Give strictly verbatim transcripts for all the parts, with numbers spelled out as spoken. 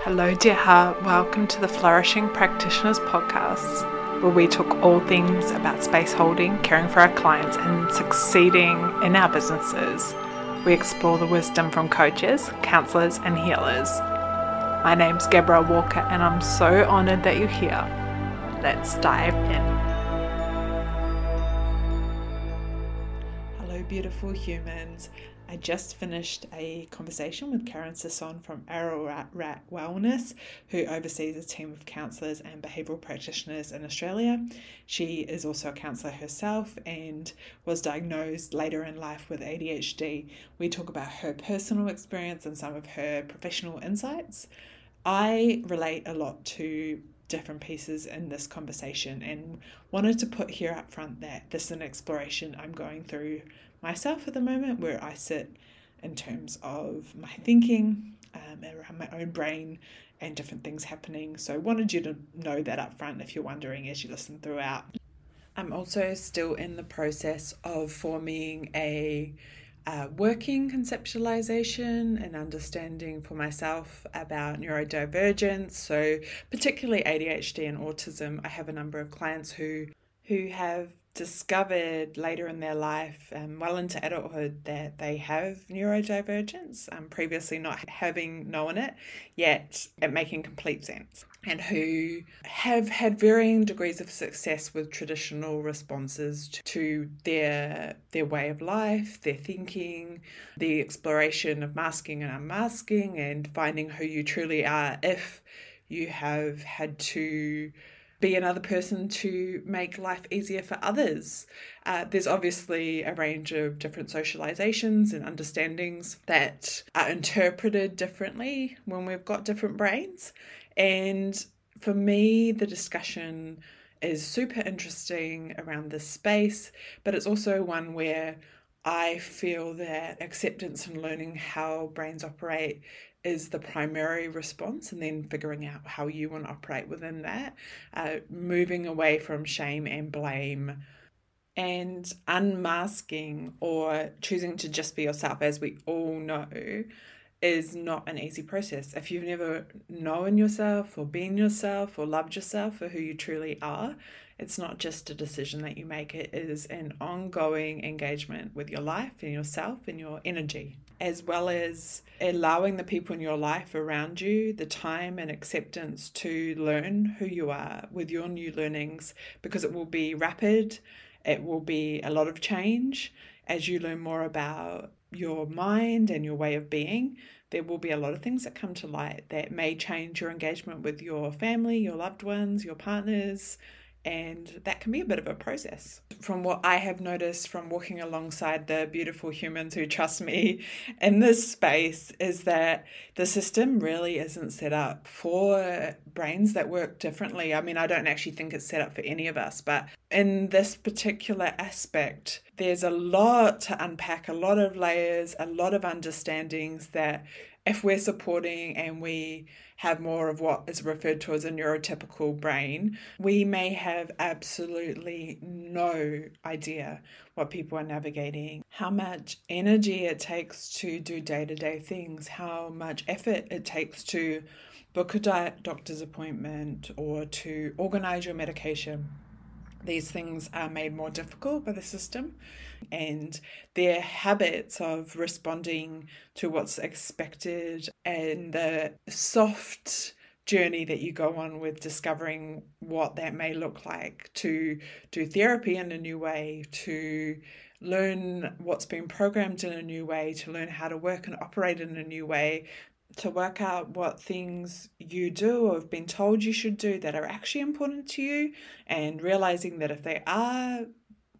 Hello dear heart, welcome to the Flourishing Practitioners podcast, where we talk all things about space holding, caring for our clients and succeeding in our businesses. We explore the wisdom from coaches, counsellors and healers. My name's Gabrielle Walker and I'm so honoured that you're here. Let's dive in. Hello beautiful humans. I just finished a conversation with Karen Ceccon from Ararat Wellness, who oversees a team of counsellors and behavioural practitioners in Australia. She is also a counsellor herself and was diagnosed later in life with A D H D. We talk about her personal experience and some of her professional insights. I relate a lot to different pieces in this conversation and wanted to put here up front that this is an exploration I'm going through myself at the moment, where I sit in terms of my thinking um, around my own brain and different things happening. So I wanted you to know that up front if you're wondering as you listen throughout. I'm also still in the process of forming a uh, working conceptualization and understanding for myself about neurodivergence. So particularly A D H D and autism. I have a number of clients who who have discovered later in their life, um, well into adulthood, that they have neurodivergence, um, previously not having known it, yet it making complete sense, and who have had varying degrees of success with traditional responses to, to their their way of life, their thinking, the exploration of masking and unmasking, and finding who you truly are if you have had to be another person to make life easier for others. Uh, there's obviously a range of different socializations and understandings that are interpreted differently when we've got different brains. And for me, the discussion is super interesting around this space, but it's also one where I feel that acceptance and learning how brains operate is the primary response, and then figuring out how you want to operate within that, uh, moving away from shame and blame and unmasking or choosing to just be yourself, as we all know, is not an easy process. If you've never known yourself or been yourself or loved yourself for who you truly are, it's not just a decision that you make. It is an ongoing engagement with your life and yourself and your energy, as well as allowing the people in your life around you the time and acceptance to learn who you are with your new learnings, because it will be rapid, it will be a lot of change. As you learn more about your mind and your way of being, there will be a lot of things that come to light that may change your engagement with your family, your loved ones, your partners, and that can be a bit of a process. From what I have noticed from walking alongside the beautiful humans who trust me in this space is that the system really isn't set up for brains that work differently. I mean, I don't actually think it's set up for any of us, but in this particular aspect, there's a lot to unpack, a lot of layers, a lot of understandings that if we're supporting and we have more of what is referred to as a neurotypical brain, we may have absolutely no idea what people are navigating, how much energy it takes to do day-to-day things, how much effort it takes to book a diet doctor's appointment or to organize your medication. These things are made more difficult by the system, and their habits of responding to what's expected and the soft journey that you go on with discovering what that may look like, to do therapy in a new way, to learn what's been programmed in a new way, to learn how to work and operate in a new way, to work out what things you do or have been told you should do that are actually important to you, and realizing that if they are,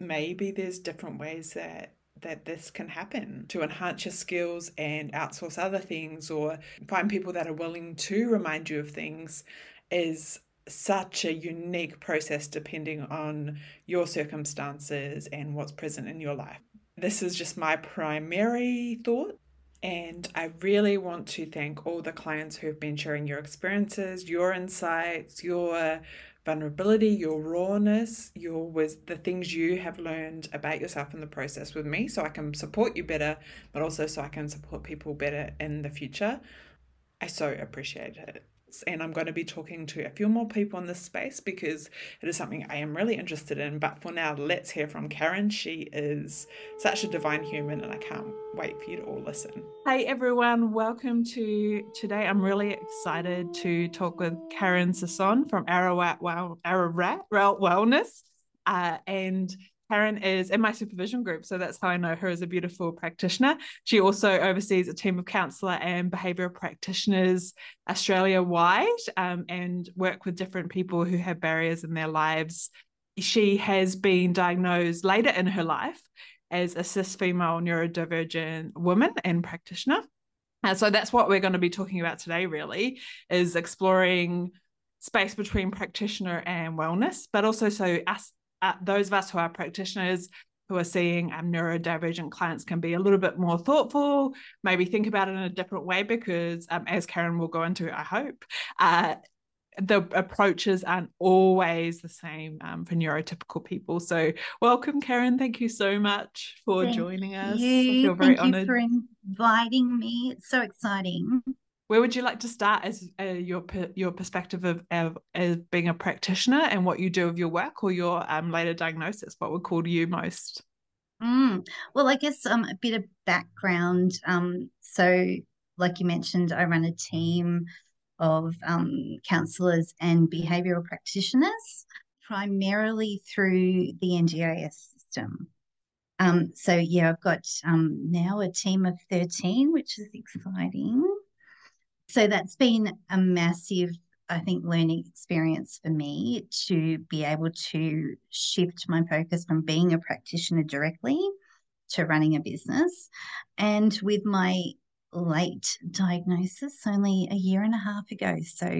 maybe there's different ways that that this can happen, to enhance your skills and outsource other things or find people that are willing to remind you of things, is such a unique process depending on your circumstances and what's present in your life. This is just my primary thought. And I really want to thank all the clients who have been sharing your experiences, your insights, your vulnerability, your rawness, your with the things you have learned about yourself in the process with me, so I can support you better, but also so I can support people better in the future. I so appreciate it. And I'm going to be talking to a few more people in this space because it is something I am really interested in. But for now, let's hear from Karen. She is such a divine human and I can't wait for you to all listen. Hey everyone, welcome to today. I'm really excited to talk with Karen Ceccon from Ararat, well, Ararat Wellness. Uh, and Karen is in my supervision group, so that's how I know her as a beautiful practitioner. She also oversees a team of counsellor and behavioural practitioners Australia-wide um, and work with different people who have barriers in their lives. She has been diagnosed later in her life as a cis female neurodivergent woman and practitioner. And so that's what we're going to be talking about today, really, is exploring space between practitioner and wellness, but also so us Uh, those of us who are practitioners who are seeing um, neurodivergent clients can be a little bit more thoughtful, maybe think about it in a different way because um, as Karen will go into, I hope, uh, the approaches aren't always the same um, for neurotypical people. So welcome, Karen. Thank you so much for thank joining us. You. I feel very thank you honored. for inviting me. It's so exciting. Where would you like to start as uh, your your perspective of, of as being a practitioner and what you do of your work or your um, later diagnosis? What would call you most? Mm. Well, I guess um, a bit of background. Um, so like you mentioned, I run a team of um, counsellors and behavioural practitioners, primarily through the N D I S system. Um, so, yeah, I've got um, now a team of thirteen, which is exciting. So that's been a massive, I think, learning experience for me to be able to shift my focus from being a practitioner directly to running a business. And with my late diagnosis only a year and a half ago, so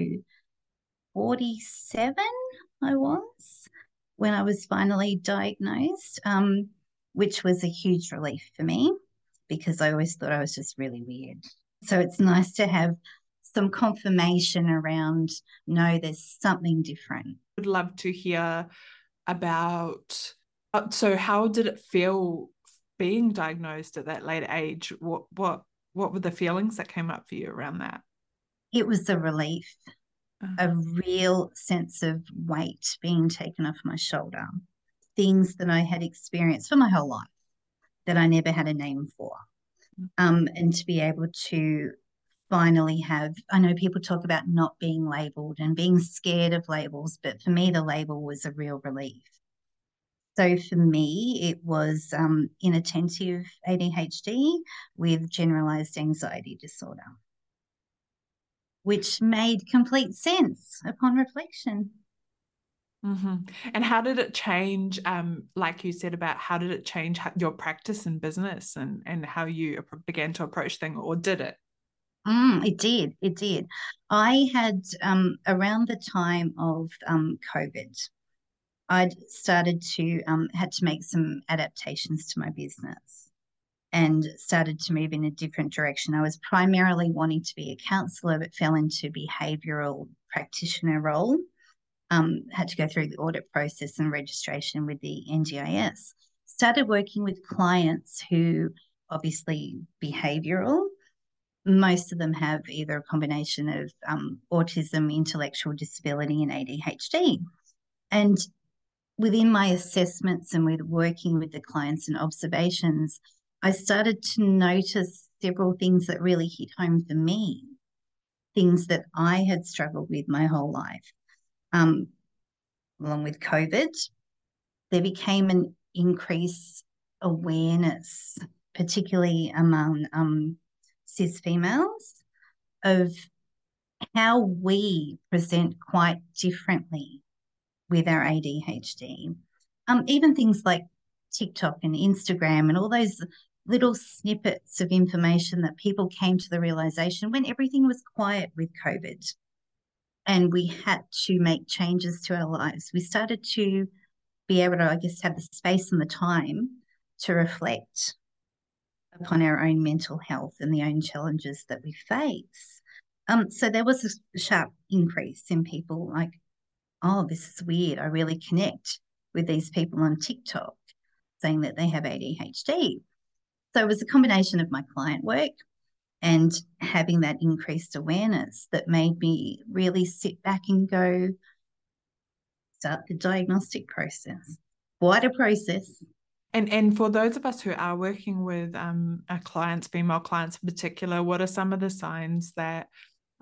forty-seven I was when I was finally diagnosed, um, which was a huge relief for me because I always thought I was just really weird. So it's nice to have some confirmation around, no, there's something different. I'd love to hear about, so how did it feel being diagnosed at that later age? What what what were the feelings that came up for you around that? It was a relief, uh-huh. a real sense of weight being taken off my shoulder, things that I had experienced for my whole life that I never had a name for. Um, and to be able to finally have, I know people talk about not being labelled and being scared of labels, but for me the label was a real relief. So for me it was um, inattentive A D H D with generalised anxiety disorder, which made complete sense upon reflection. Mm-hmm. And how did it change, um, like you said about how did it change your practice and business and, and how you began to approach things, or did it? Mm, it did. It did. I had, um, around the time of um, COVID, I'd started to, um, had to make some adaptations to my business and started to move in a different direction. I was primarily wanting to be a counsellor but fell into behavioural practitioner role. Um, had to go through the audit process and registration with the N D I S. Started working with clients who obviously behavioural. Most of them have either a combination of um, autism, intellectual disability and A D H D. And within my assessments and with working with the clients and observations, I started to notice several things that really hit home for me, things that I had struggled with my whole life. Um, along with COVID, there became an increased awareness, particularly among um, cis females, of how we present quite differently with our A D H D. Um, even things like TikTok and Instagram and all those little snippets of information that people came to the realisation when everything was quiet with COVID. And we had to make changes to our lives. We started to be able to, I guess, have the space and the time to reflect upon our own mental health and the own challenges that we face. Um, so there was a sharp increase in people like, oh, this is weird. I really connect with these people on TikTok saying that they have A D H D. So it was a combination of my client work, and having that increased awareness that made me really sit back and go, start the diagnostic process. What a process. And and for those of us who are working with um, our clients, female clients in particular, what are some of the signs that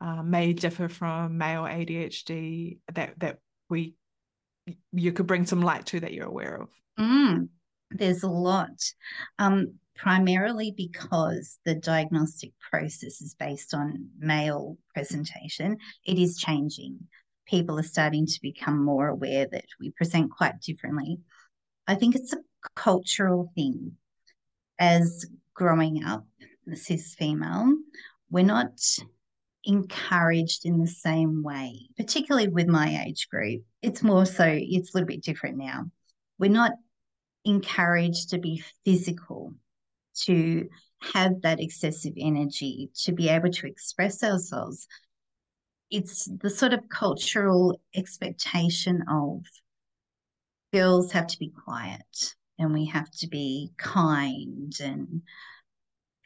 uh, may differ from male A D H D that that we you could bring some light to that you're aware of? Mm, there's a lot, um, primarily because the diagnostic process is based on male presentation. It is changing. People are starting to become more aware that we present quite differently. I think it's a cultural thing. As growing up cis female, we're not encouraged in the same way, particularly with my age group. It's more so, it's a little bit different now. We're not encouraged to be physical, to have that excessive energy, to be able to express ourselves. It's the sort of cultural expectation of girls have to be quiet and we have to be kind and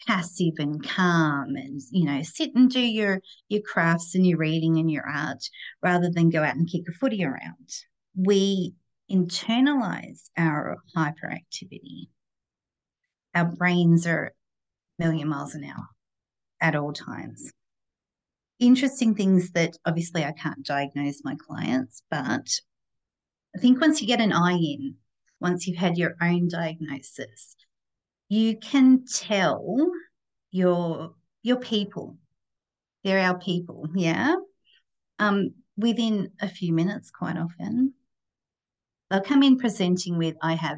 passive and calm and, you know, sit and do your, your crafts and your reading and your art rather than go out and kick a footy around. We internalise our hyperactivity. Our brains are a million miles an hour at all times. Interesting things that obviously I can't diagnose my clients, but I think once you get an eye in, once you've had your own diagnosis, you can tell your your people. They're our people, yeah? Um, within a few minutes quite often. They'll come in presenting with, I have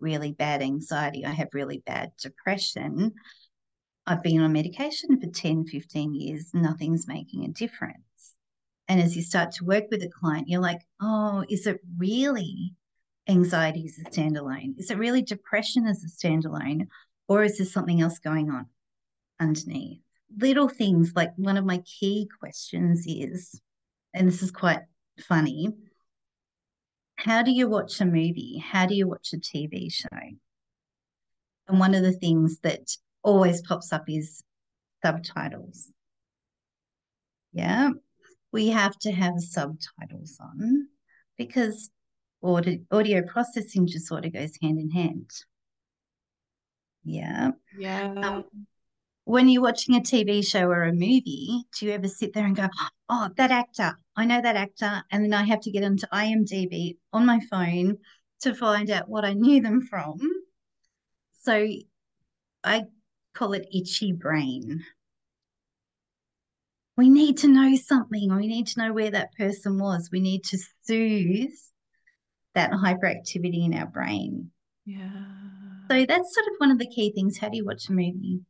really bad anxiety, I have really bad depression, I've been on medication for ten, fifteen years, nothing's making a difference. And as you start to work with a client, you're like, oh, is it really anxiety as a standalone? Is it really depression as a standalone? Or is there something else going on underneath? Little things, like one of my key questions is, and this is quite funny, how do you watch a movie? How do you watch a T V show? And one of the things that always pops up is subtitles. Yeah, we have to have subtitles on because audio, audio processing disorder goes hand in hand. Yeah. Yeah. Um, when you're watching a T V show or a movie, do you ever sit there and go, oh, that actor, I know that actor, and then I have to get onto I M D B on my phone to find out what I knew them from? So I call it itchy brain. We need to know something, or we need to know where that person was. We need to soothe that hyperactivity in our brain. Yeah. So that's sort of one of the key things. How do you watch a movie?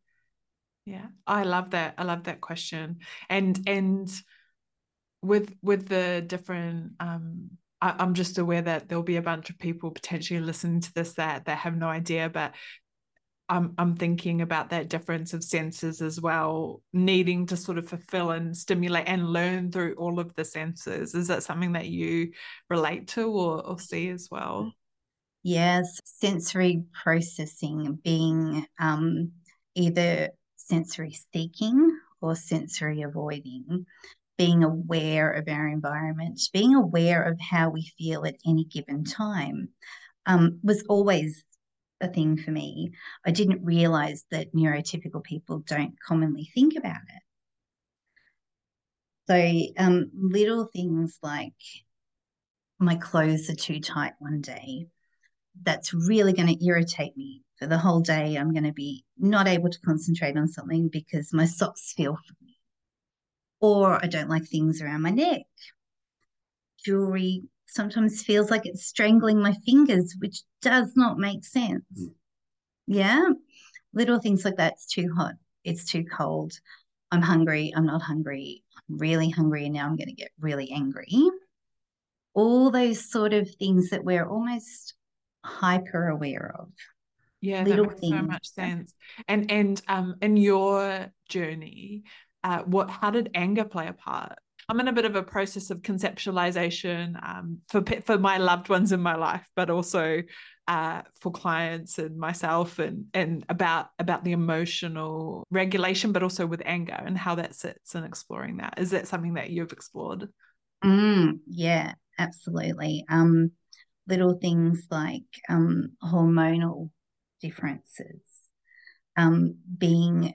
Yeah, I love that. I love that question. And and with with the different, um, I, I'm just aware that there'll be a bunch of people potentially listening to this that that have no idea, but I'm, I'm thinking about that difference of senses as well, needing to sort of fulfill and stimulate and learn through all of the senses. Is that something that you relate to or, or see as well? Yes, sensory processing being um, either sensory seeking or sensory avoiding, being aware of our environment, being aware of how we feel at any given time um, was always a thing for me. I didn't realise that neurotypical people don't commonly think about it. So um, little things like my clothes are too tight one day, that's really going to irritate me for the whole day. I'm going to be not able to concentrate on something because my socks feel funny. Or I don't like things around my neck. Jewellery sometimes feels like it's strangling my fingers, which does not make sense. Yeah. Little things like that. It's too hot. It's too cold. I'm hungry. I'm not hungry. I'm really hungry. And now I'm going to get really angry. All those sort of things that we're almost hyper aware of. Yeah. Little that makes things. So much sense. And, and, um, in your journey, uh, what, how did anger play a part? I'm in a bit of a process of conceptualization um, for, for my loved ones in my life, but also uh, for clients and myself, and, and about, about the emotional regulation, but also with anger and how that sits and exploring that. Is that something that you've explored? Mm, yeah, absolutely. Um, little things like um, hormonal differences, um, being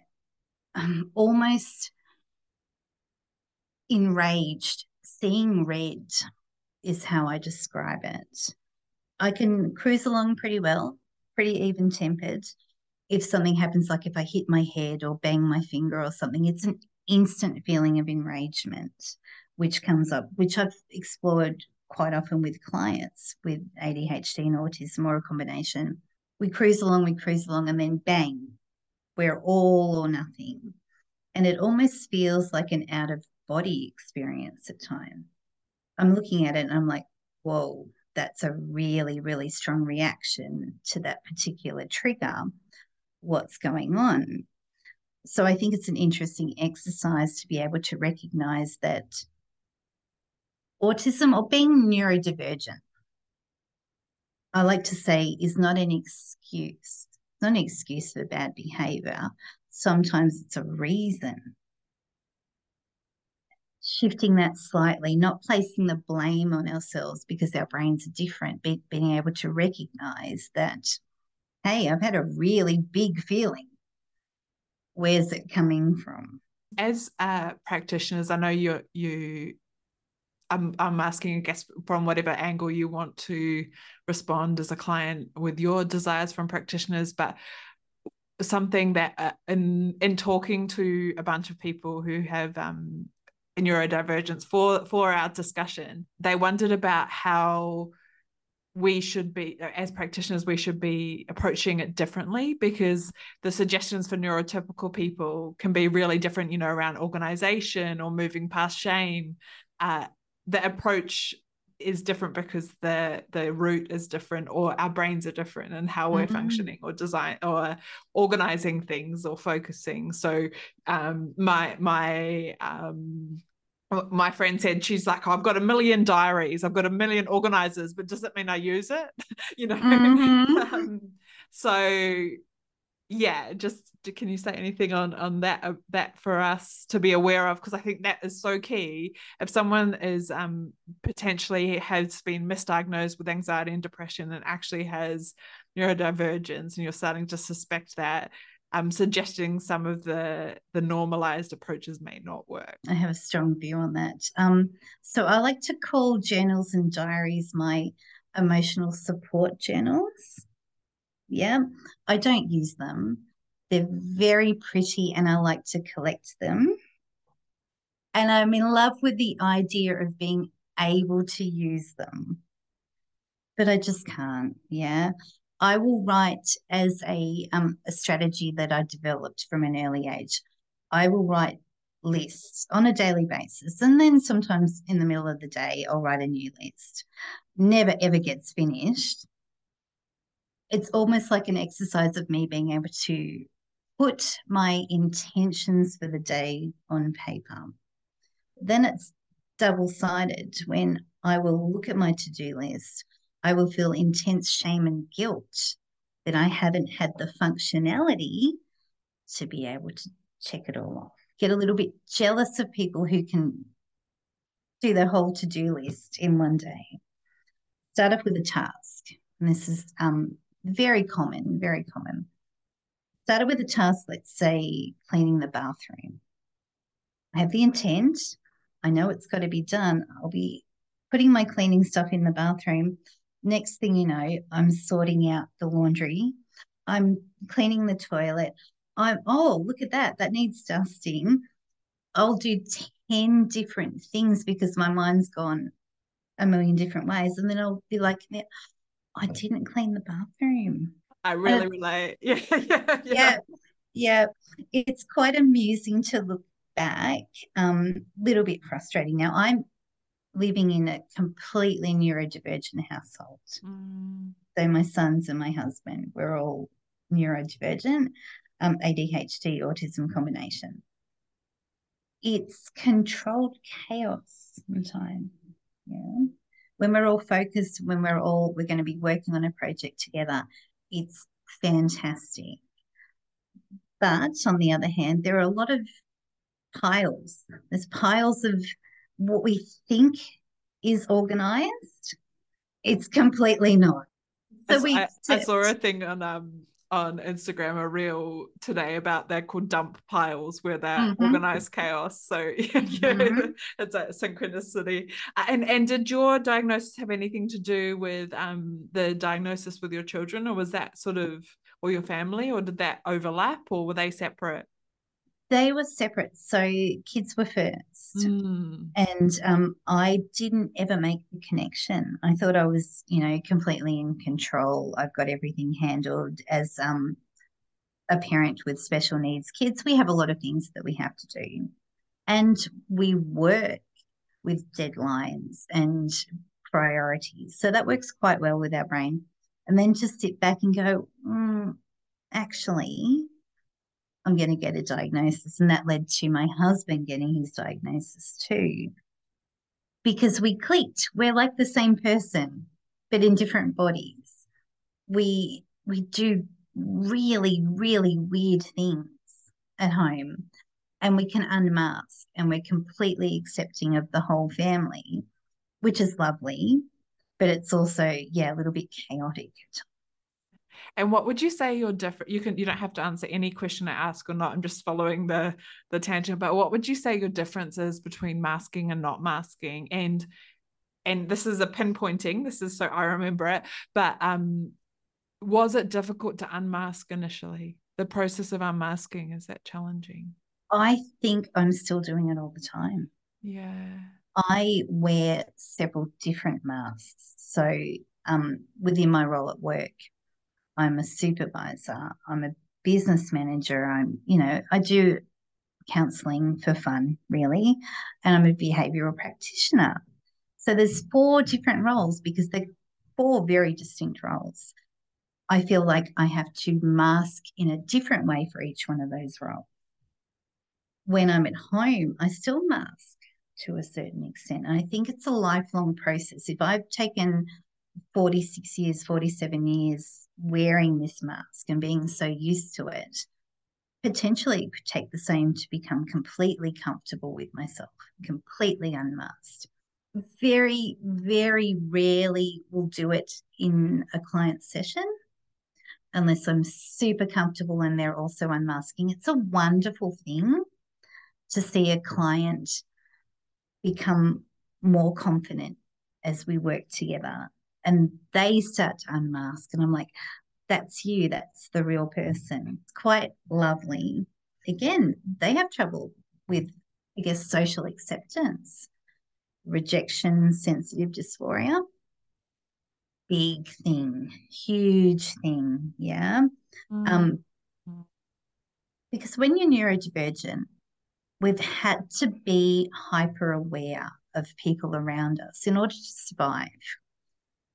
um, almost enraged, seeing red is how I describe it. I can cruise along pretty well, pretty even tempered. If something happens, like if I hit my head or bang my finger or something, it's an instant feeling of enragement, which comes up, which I've explored quite often with clients with A D H D and autism, or a combination. We cruise along, we cruise along, and then bang, we're all or nothing. And it almost feels like an out of body experience at times. I'm looking at it and I'm like, whoa, that's a really, really strong reaction to that particular trigger. What's going on? So I think it's an interesting exercise to be able to recognize that autism, or being neurodivergent, I like to say, is not an excuse. It's not an excuse for bad behavior. Sometimes it's a reason. Shifting that slightly, not placing the blame on ourselves because our brains are different, be, being able to recognize that, hey, I've had a really big feeling. Where's it coming from? As uh, practitioners, I know you're, you, I'm, I'm asking, I guess, from whatever angle you want to respond as a client with your desires from practitioners, but something that uh, in, in talking to a bunch of people who have um, neurodivergence for for our discussion, they wondered about how we should be, as practitioners, we should be approaching it differently, because the suggestions for neurotypical people can be really different, you know, around organization or moving past shame. Uh, the approach is different because the the route is different, or our brains are different and how we're mm-hmm. functioning or design or organizing things or focusing. So um my my um my friend said, she's like, oh, I've got a million diaries, I've got a million organizers, but does that mean I use it? You know, mm-hmm. um, so yeah, just can you say anything on on that uh, that for us to be aware of? Because I think that is so key. If someone is um potentially has been misdiagnosed with anxiety and depression and actually has neurodivergence, and you're starting to suspect that, um suggesting some of the the normalized approaches may not work. I have a strong view on that. Um so I like to call journals and diaries my emotional support journals. Yeah, I don't use them. They're very pretty and I like to collect them. And I'm in love with the idea of being able to use them. But I just can't, yeah. I will write as a, um, a strategy that I developed from an early age. I will write lists on a daily basis. And then sometimes in the middle of the day, I'll write a new list. Never, ever gets finished. It's almost like an exercise of me being able to put my intentions for the day on paper. Then it's double-sided. When I will look at my to-do list, I will feel intense shame and guilt that I haven't had the functionality to be able to check it all off. Get a little bit jealous of people who can do the whole to-do list in one day. Start off with a task. And this is... um. Very common, very common. Started with a task, let's say cleaning the bathroom. I have the intent. I know it's got to be done. I'll be putting my cleaning stuff in the bathroom. Next thing you know, I'm sorting out the laundry. I'm cleaning the toilet. I'm, oh, look at that. That needs dusting. I'll do ten different things because my mind's gone a million different ways. And then I'll be like, I didn't clean the bathroom. I really uh, relate. Yeah, yeah, yeah. Yeah. It's quite amusing to look back, um, little bit frustrating. Now, I'm living in a completely neurodivergent household. Mm. So my sons and my husband, we're all neurodivergent, um, A D H D, autism combination. It's controlled chaos sometimes. Yeah. When we're all focused, when we're all, we're going to be working on a project together, it's fantastic. But on the other hand, there are a lot of piles. There's piles of what we think is organised. It's completely not. So I, we I, I saw a thing on um on Instagram, a reel today about, they're called dump piles, where they're mm-hmm. organised chaos. So yeah, mm-hmm. yeah, it's a synchronicity. And and did your diagnosis have anything to do with um the diagnosis with your children, or was that sort of, or your family, or did that overlap, or were they separate? They were separate, so kids were first, mm. and um, I didn't ever make the connection. I thought I was, you know, completely in control. I've got everything handled. As um, a parent with special needs kids, we have a lot of things that we have to do, and we work with deadlines and priorities, so that works quite well with our brain. And then just sit back and go, mm, actually, I'm going to get a diagnosis. And that led to my husband getting his diagnosis too, because we clicked. We're like the same person, but in different bodies. We we do really, really weird things at home, and we can unmask, and we're completely accepting of the whole family, which is lovely, but it's also, yeah, a little bit chaotic at times. And what would you say you're different? You can, you don't have to answer any question I ask or not. I'm just following the the tangent. But what would you say your difference is between masking and not masking? And and this is a pinpointing. This is so I remember it. But um, was it difficult to unmask initially? The process of unmasking, is that challenging? I think I'm still doing it all the time. Yeah. I wear several different masks. So um, within my role at work, I'm a supervisor, I'm a business manager, I'm, you know, I do counselling for fun, really, and I'm a behavioural practitioner. So there's four different roles, because they're four very distinct roles. I feel like I have to mask in a different way for each one of those roles. When I'm at home, I still mask to a certain extent. And I think it's a lifelong process. If I've taken forty-six years, forty-seven years, wearing this mask and being so used to it, potentially it could take the same to become completely comfortable with myself, completely unmasked. Very, very rarely will do it in a client session unless I'm super comfortable and they're also unmasking. It's a wonderful thing to see a client become more confident as we work together. And they start to unmask, and I'm like, that's you, that's the real person. It's quite lovely. Again, they have trouble with, I guess, social acceptance, rejection, sensitive dysphoria. Big thing, huge thing, yeah. Mm. Um, because when you're neurodivergent, we've had to be hyper-aware of people around us in order to survive,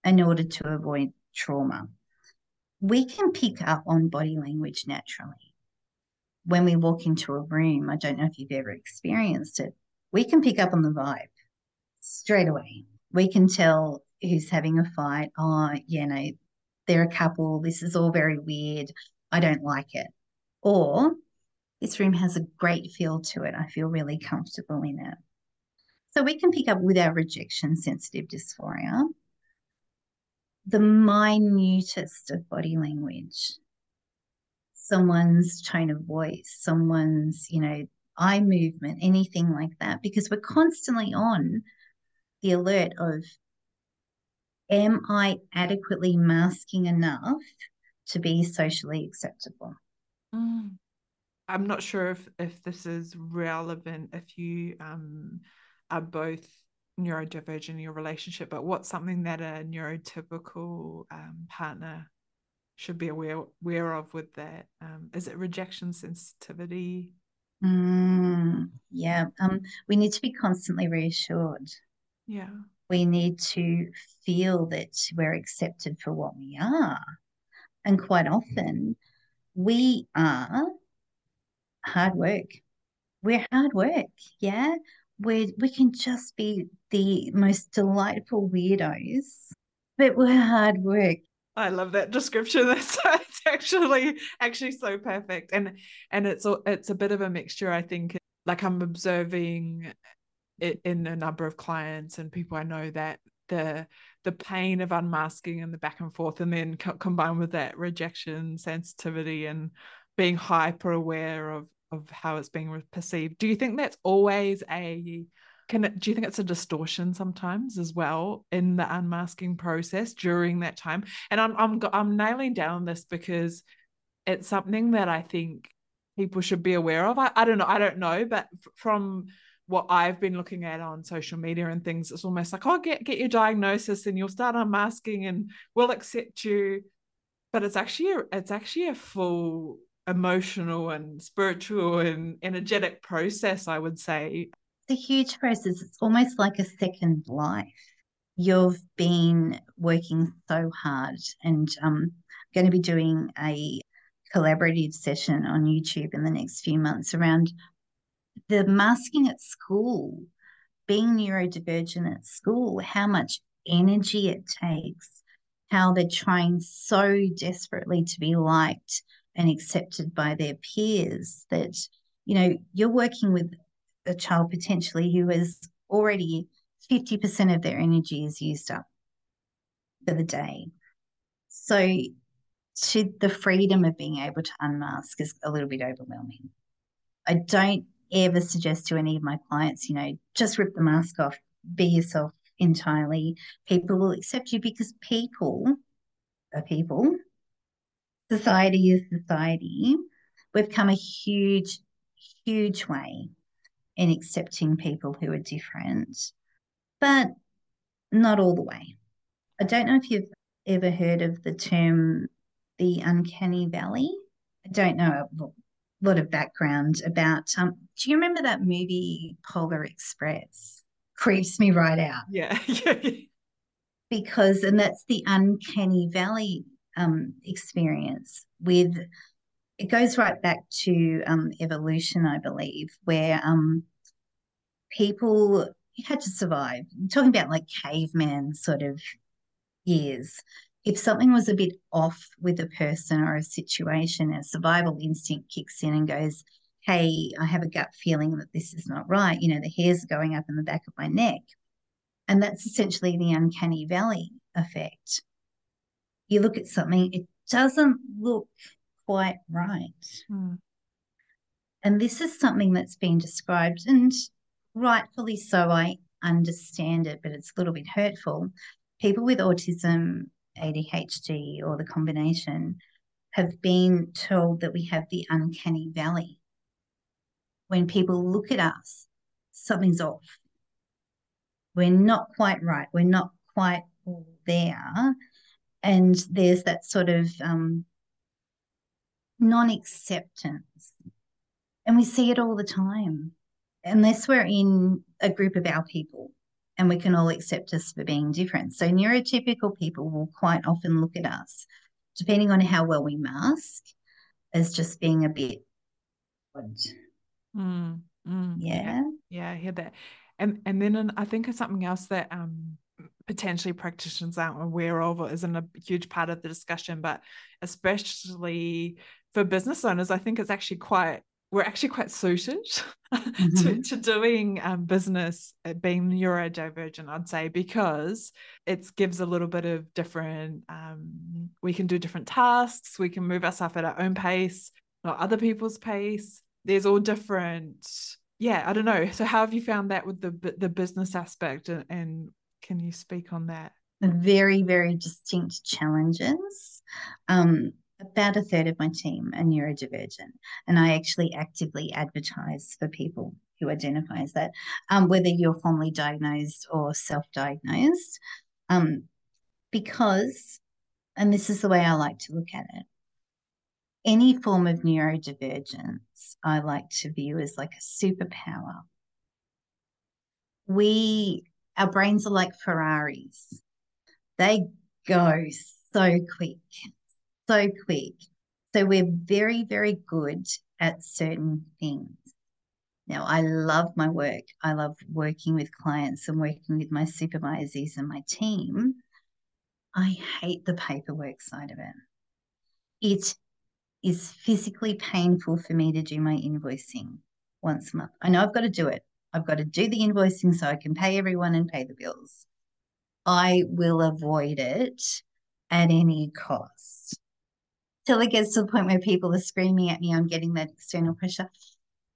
in order to avoid trauma. We can pick up on body language naturally. When we walk into a room, I don't know if you've ever experienced it, we can pick up on the vibe straight away. We can tell who's having a fight. Oh, you know, they're a couple. This is all very weird. I don't like it. Or this room has a great feel to it. I feel really comfortable in it. So we can pick up with our rejection sensitive dysphoria the minutest of body language, someone's tone of voice, someone's, you know, eye movement, anything like that, because we're constantly on the alert of, am I adequately masking enough to be socially acceptable? Mm. I'm not sure if, if this is relevant, if you um, are both neurodivergent in your relationship, but what's something that a neurotypical um, partner should be aware aware of with that? Um, is it rejection sensitivity? Mm, yeah. Um, we need to be constantly reassured. Yeah. We need to feel that we're accepted for what we are. And quite often we are hard work. we're hard work, yeah? We we can just be the most delightful weirdos, but we're hard work. I love that description. That's it's actually actually so perfect, and and it's a, it's a bit of a mixture. I think, like, I'm observing it in a number of clients and people I know, that the the pain of unmasking and the back and forth, and then co- combined with that rejection, sensitivity, and being hyper aware of of how it's being perceived. Do you think that's always a can it, do you think it's a distortion sometimes as well in the unmasking process during that time? And I'm I'm I'm nailing down this because it's something that I think people should be aware of. I, I don't know I don't know but from what I've been looking at on social media and things, it's almost like, oh, get get your diagnosis and you'll start unmasking and we'll accept you. But it's actually a, it's actually a full emotional and spiritual and energetic process, I would say. It's a huge process. It's almost like a second life. You've been working so hard, and um, I'm going to be doing a collaborative session on YouTube in the next few months around the masking at school, being neurodivergent at school, how much energy it takes, how they're trying so desperately to be liked and accepted by their peers, that, you know, you're working with a child potentially who is already fifty percent of their energy is used up for the day. So to the freedom of being able to unmask is a little bit overwhelming. I don't ever suggest to any of my clients, you know, just rip the mask off, be yourself entirely. People will accept you because people are people. Society is society. We've come a huge, huge way in accepting people who are different, but not all the way. I don't know if you've ever heard of the term the uncanny valley. I don't know a lot of background about, um, do you remember that movie Polar Express? Creeps me right out. Yeah. Because, and that's the uncanny valley Um, experience with, it goes right back to um, evolution, I believe, where um, people had to survive. I'm talking about like caveman sort of years. If something was a bit off with a person or a situation, a survival instinct kicks in and goes, hey, I have a gut feeling that this is not right. You know, the hair's going up in the back of my neck. And that's essentially the uncanny valley effect. You look at something, it doesn't look quite right. Mm. And this is something that's been described, and rightfully so, I understand it, but it's a little bit hurtful. People with autism, A D H D, or the combination have been told that we have the uncanny valley. When people look at us, something's off. We're not quite right. We're not quite there. And there's that sort of um, non-acceptance. And we see it all the time. Unless we're in a group of our people and we can all accept us for being different. So neurotypical people will quite often look at us, depending on how well we mask, as just being a bit odd. Mm, mm, yeah. Yeah, I hear that. And, and then I think of something else that... Um... potentially practitioners aren't aware of or isn't a huge part of the discussion, but especially for business owners, I think it's actually quite we're actually quite suited mm-hmm. to, to doing um, business being neurodivergent, I'd say, because it gives a little bit of different um, we can do different tasks, we can move ourselves at our own pace, not other people's pace. There's all different yeah I don't know so how have you found that with the the business aspect, and, and can you speak on that? Very, very distinct challenges. Um, about a third of my team are neurodivergent, and I actually actively advertise for people who identify as that, um, whether you're formally diagnosed or self-diagnosed, um, because, and this is the way I like to look at it, any form of neurodivergence I like to view as like a superpower. We... Our brains are like Ferraris. They go so quick, so quick. So we're very, very good at certain things. Now, I love my work. I love working with clients and working with my supervisors and my team. I hate the paperwork side of it. It is physically painful for me to do my invoicing once a month. I know I've got to do it. I've got to do the invoicing so I can pay everyone and pay the bills. I will avoid it at any cost. Till it gets to the point where people are screaming at me, I'm getting that external pressure.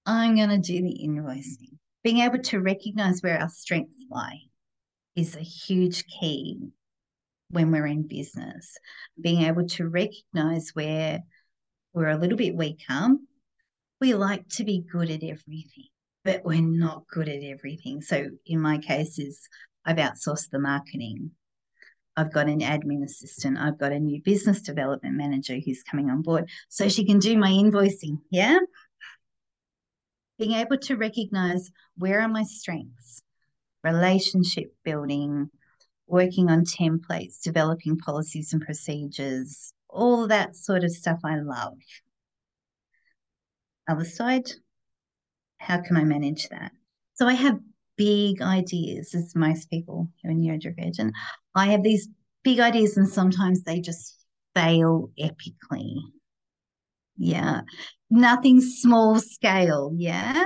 I'm going to do the invoicing. Being able to recognize where our strengths lie is a huge key when we're in business. Being able to recognize where we're a little bit weaker. We like to be good at everything, but we're not good at everything. So in my case is I've outsourced the marketing. I've got an admin assistant. I've got a new business development manager who's coming on board so she can do my invoicing, yeah? Being able to recognise where are my strengths, relationship building, working on templates, developing policies and procedures, all that sort of stuff I love. Other side, how can I manage that? So I have big ideas, as most people who are neurodivergent. I have these big ideas and sometimes they just fail epically. Yeah, nothing small scale, yeah?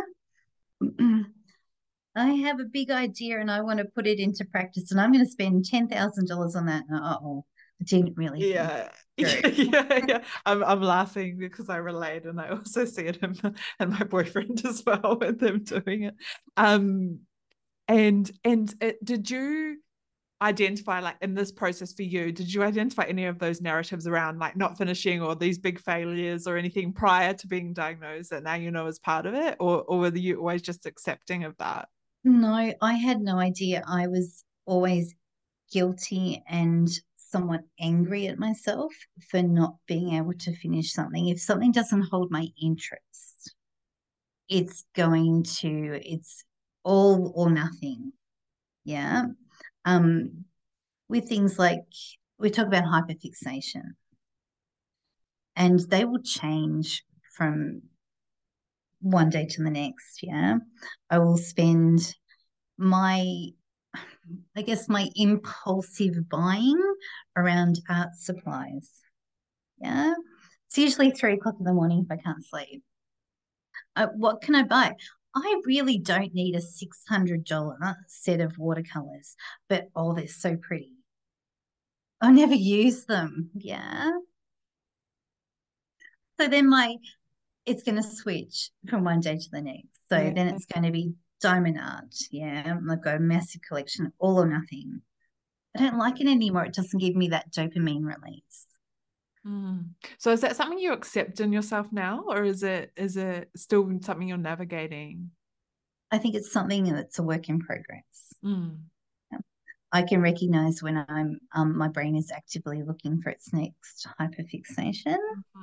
I have a big idea and I want to put it into practice and I'm going to spend ten thousand dollars on that. Uh-oh, I didn't really. Yeah, yeah, yeah. I'm, I'm laughing because I relate and I also see it in, in my boyfriend as well with them doing it. Um, and and it, did you identify, like in this process for you, did you identify any of those narratives around like not finishing or these big failures or anything prior to being diagnosed that now you know is part of it, or, or were you always just accepting of that? No, I had no idea. I was always guilty and somewhat angry at myself for not being able to finish something. If something doesn't hold my interest, it's going to, it's all or nothing. Yeah. Um, with things like, we talk about hyperfixation, and they will change from one day to the next, yeah. I will spend my, I guess my impulsive buying around art supplies, yeah. It's usually three o'clock in the morning if I can't sleep. Uh, what can I buy? I really don't need a six hundred dollar set of watercolors, but, oh, they're so pretty. I'll never use them, yeah. So then my, it's going to switch from one day to the next. So yeah. Then it's going to be diamond art, yeah. I've got a massive collection, all or nothing. I don't like it anymore. It doesn't give me that dopamine release. Mm. So is that something you accept in yourself now, or is it is it still something you're navigating? I think it's something that's a work in progress. Mm. I can recognise when I'm um, my brain is actively looking for its next hyperfixation, mm-hmm.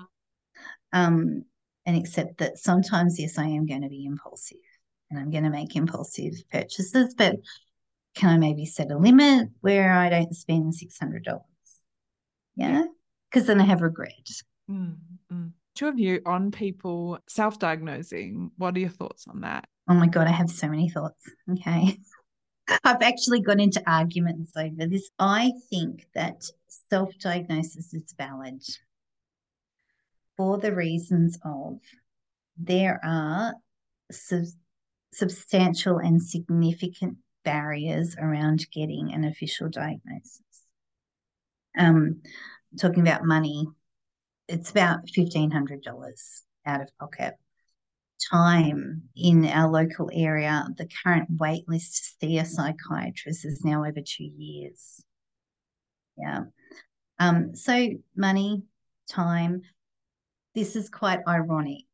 um, and accept that sometimes, yes, I am going to be impulsive and I'm going to make impulsive purchases, but can I maybe set a limit where I don't spend six hundred dollars? Yeah. Because then I have regret. Mm-hmm. Two of you on people self-diagnosing. What are your thoughts on that? Oh my God, I have so many thoughts. Okay. I've actually got into arguments over this. I think that self-diagnosis is valid for the reasons of there are sub- substantial and significant barriers around getting an official diagnosis. Um. Talking about money, it's about fifteen hundred dollars out of pocket. Time in our local area, the current wait list to see a psychiatrist is now over two years. Yeah. Um, so money, time, this is quite ironic.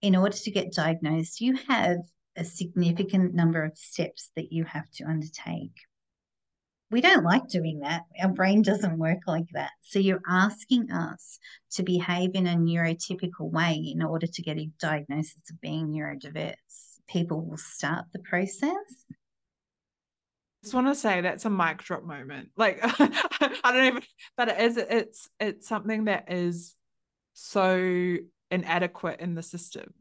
In order to get diagnosed, you have a significant number of steps that you have to undertake. We don't like doing that. Our brain doesn't work like that. So you're asking us to behave in a neurotypical way in order to get a diagnosis of being neurodiverse. People will start the process. I just want to say that's a mic drop moment. Like, I don't even, but it is, it's, it's something that is so inadequate in the system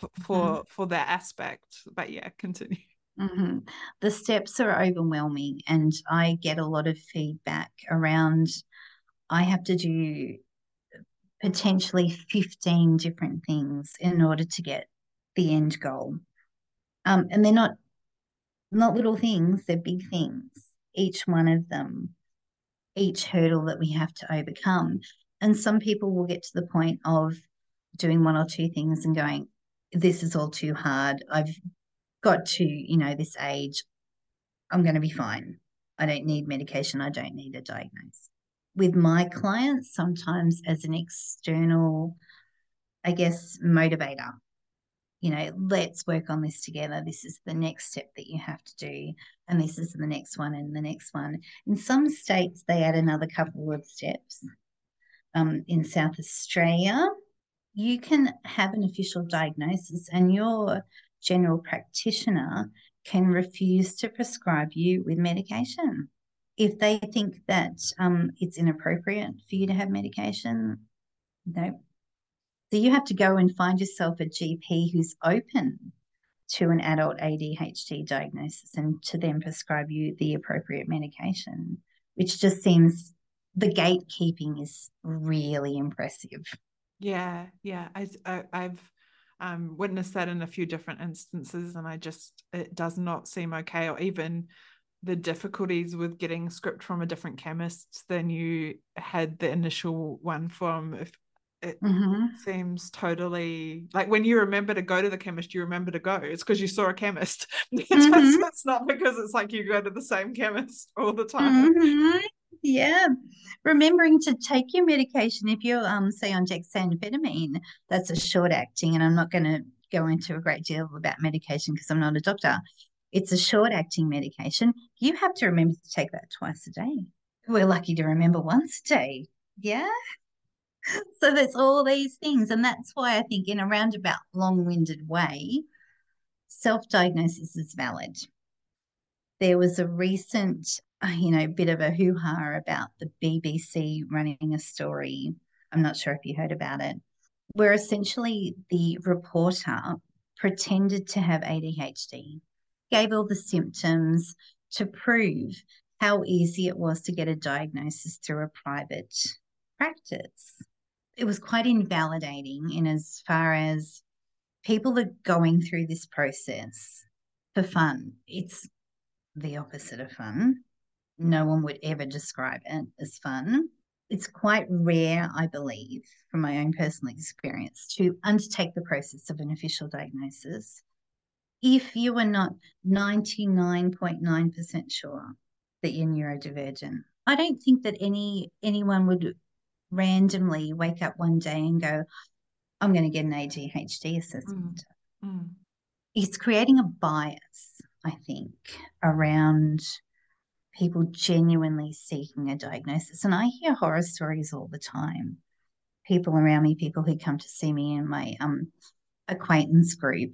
for for, mm-hmm. for that aspect. But yeah, continue. Mm-hmm. The steps are overwhelming, and I get a lot of feedback around I have to do potentially fifteen different things in order to get the end goal. Um, and they're not not little things, they're big things, each one of them, each hurdle that we have to overcome. And some people will get to the point of doing one or two things and going, this is all too hard. I've got to, you know, this age, I'm going to be fine. I don't need medication. I don't need a diagnosis. With my clients, sometimes as an external, I guess, motivator, you know, let's work on this together. This is the next step that you have to do, and this is the next one and the next one. In some states, they add another couple of steps. Um, in South Australia, you can have an official diagnosis and your general practitioner can refuse to prescribe you with medication. If they think that um, it's inappropriate for you to have medication, no. So you have to go and find yourself a G P who's open to an adult A D H D diagnosis and to then prescribe you the appropriate medication, which just seems the gatekeeping is really impressive. Yeah, yeah. I, I, I've um, witnessed that in a few different instances, and I just, it does not seem okay, or even the difficulties with getting script from a different chemist than you had the initial one from. If it mm-hmm. seems totally like when you remember to go to the chemist, you remember to go. It's because you saw a chemist. It's, mm-hmm. it's not because it's like you go to the same chemist all the time. Mm-hmm. Yeah. Remembering to take your medication. If you're, um, say, on dexamphetamine, that's a short acting, and I'm not going to go into a great deal about medication because I'm not a doctor. It's a short-acting medication. You have to remember to take that twice a day. We're lucky to remember once a day, yeah? So there's all these things, and that's why I think in a roundabout, long-winded way, self-diagnosis is valid. There was a recent, you know, bit of a hoo-ha about the B B C running a story. I'm not sure if you heard about it, where essentially the reporter pretended to have A D H D. Gave all the symptoms to prove how easy it was to get a diagnosis through a private practice. It was quite invalidating in as far as people are going through this process for fun. It's the opposite of fun. No one would ever describe it as fun. It's quite rare, I believe, from my own personal experience, to undertake the process of an official diagnosis if you are not ninety-nine point nine percent sure that you're neurodivergent. I don't think that any anyone would randomly wake up one day and go, I'm going to get an A D H D assessment. Mm. Mm. It's creating a bias, I think, around people genuinely seeking a diagnosis. And I hear horror stories all the time. People around me, people who come to see me in my um, acquaintance group.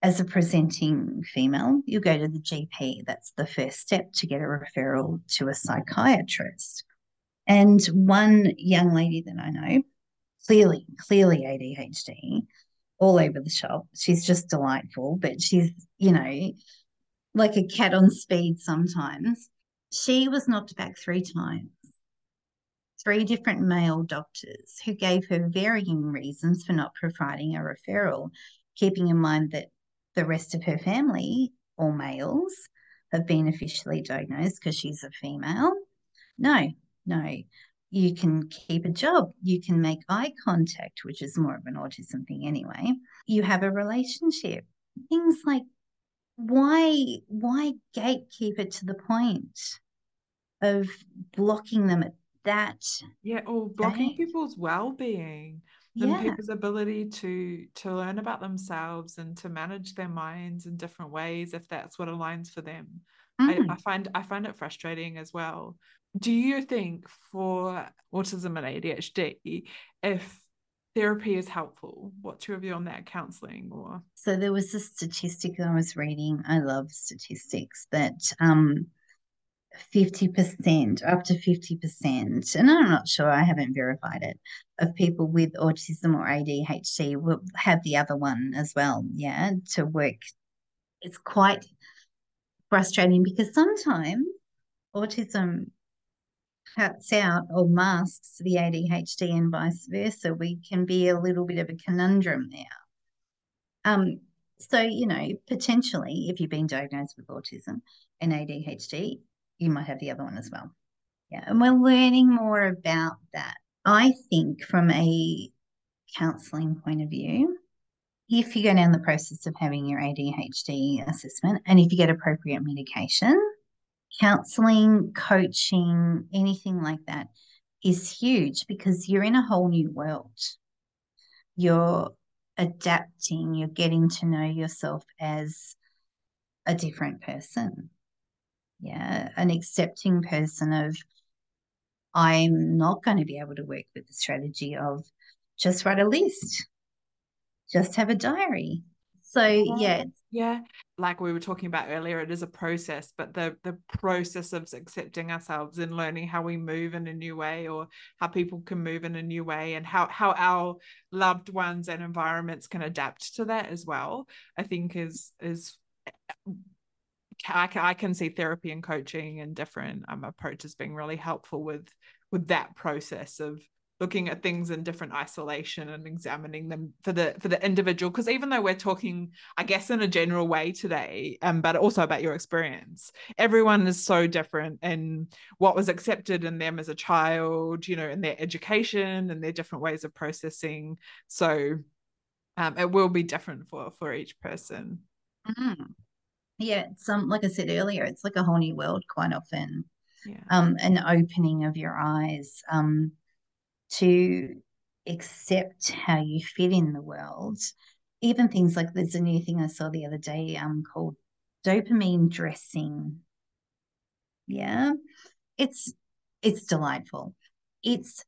As a presenting female, you go to the G P. That's the first step to get a referral to a psychiatrist. And one young lady that I know, clearly, clearly A D H D, all over the shop. She's just delightful, but she's, you know, like a cat on speed sometimes. She was knocked back three times. Three different male doctors who gave her varying reasons for not providing a referral, keeping in mind that the rest of her family, all males, have been officially diagnosed because she's a female. No, no, you can keep a job. You can make eye contact, which is more of an autism thing anyway. You have a relationship. Things like, why, why gatekeep it to the point of blocking them at that? Yeah, or blocking stage? People's well-being. And yeah. People's ability to to learn about themselves and to manage their minds in different ways if that's what aligns for them. Mm. I, I find I find it frustrating as well. Do you think for autism and A D H D, if therapy is helpful, what's your view on that, counselling or? So there was a statistic I was reading. I love statistics. That um, fifty percent, up to fifty percent, and I'm not sure, I haven't verified it, of people with autism or A D H D will have the other one as well, yeah, to work. It's quite frustrating because sometimes autism cuts out or masks the A D H D and vice versa. We can be a little bit of a conundrum there. Um, so, you know, potentially if you've been diagnosed with autism and A D H D, you might have the other one as well. Yeah, and we're learning more about that. I think from a counselling point of view, if you go down the process of having your A D H D assessment and if you get appropriate medication, counselling, coaching, anything like that is huge because you're in a whole new world. You're adapting, you're getting to know yourself as a different person. Yeah, an accepting person of, I'm not going to be able to work with the strategy of just write a list, just have a diary. So, yeah. Yeah, like we were talking about earlier, it is a process, but the the process of accepting ourselves and learning how we move in a new way or how people can move in a new way and how, how our loved ones and environments can adapt to that as well, I think is is I, I can see therapy and coaching and different um, approaches being really helpful with with that process of looking at things in different isolation and examining them for the for the individual, because even though we're talking, I guess, in a general way today, um, but also about your experience, everyone is so different in what was accepted in them as a child, you know, in their education and their different ways of processing. So um, it will be different for for each person. Mm-hmm. Yeah, it's um, like I said earlier, it's like a whole new world quite often. Yeah. Um, an opening of your eyes um, to accept how you fit in the world. Even things like, there's a new thing I saw the other day um, called dopamine dressing. Yeah, it's it's delightful. It's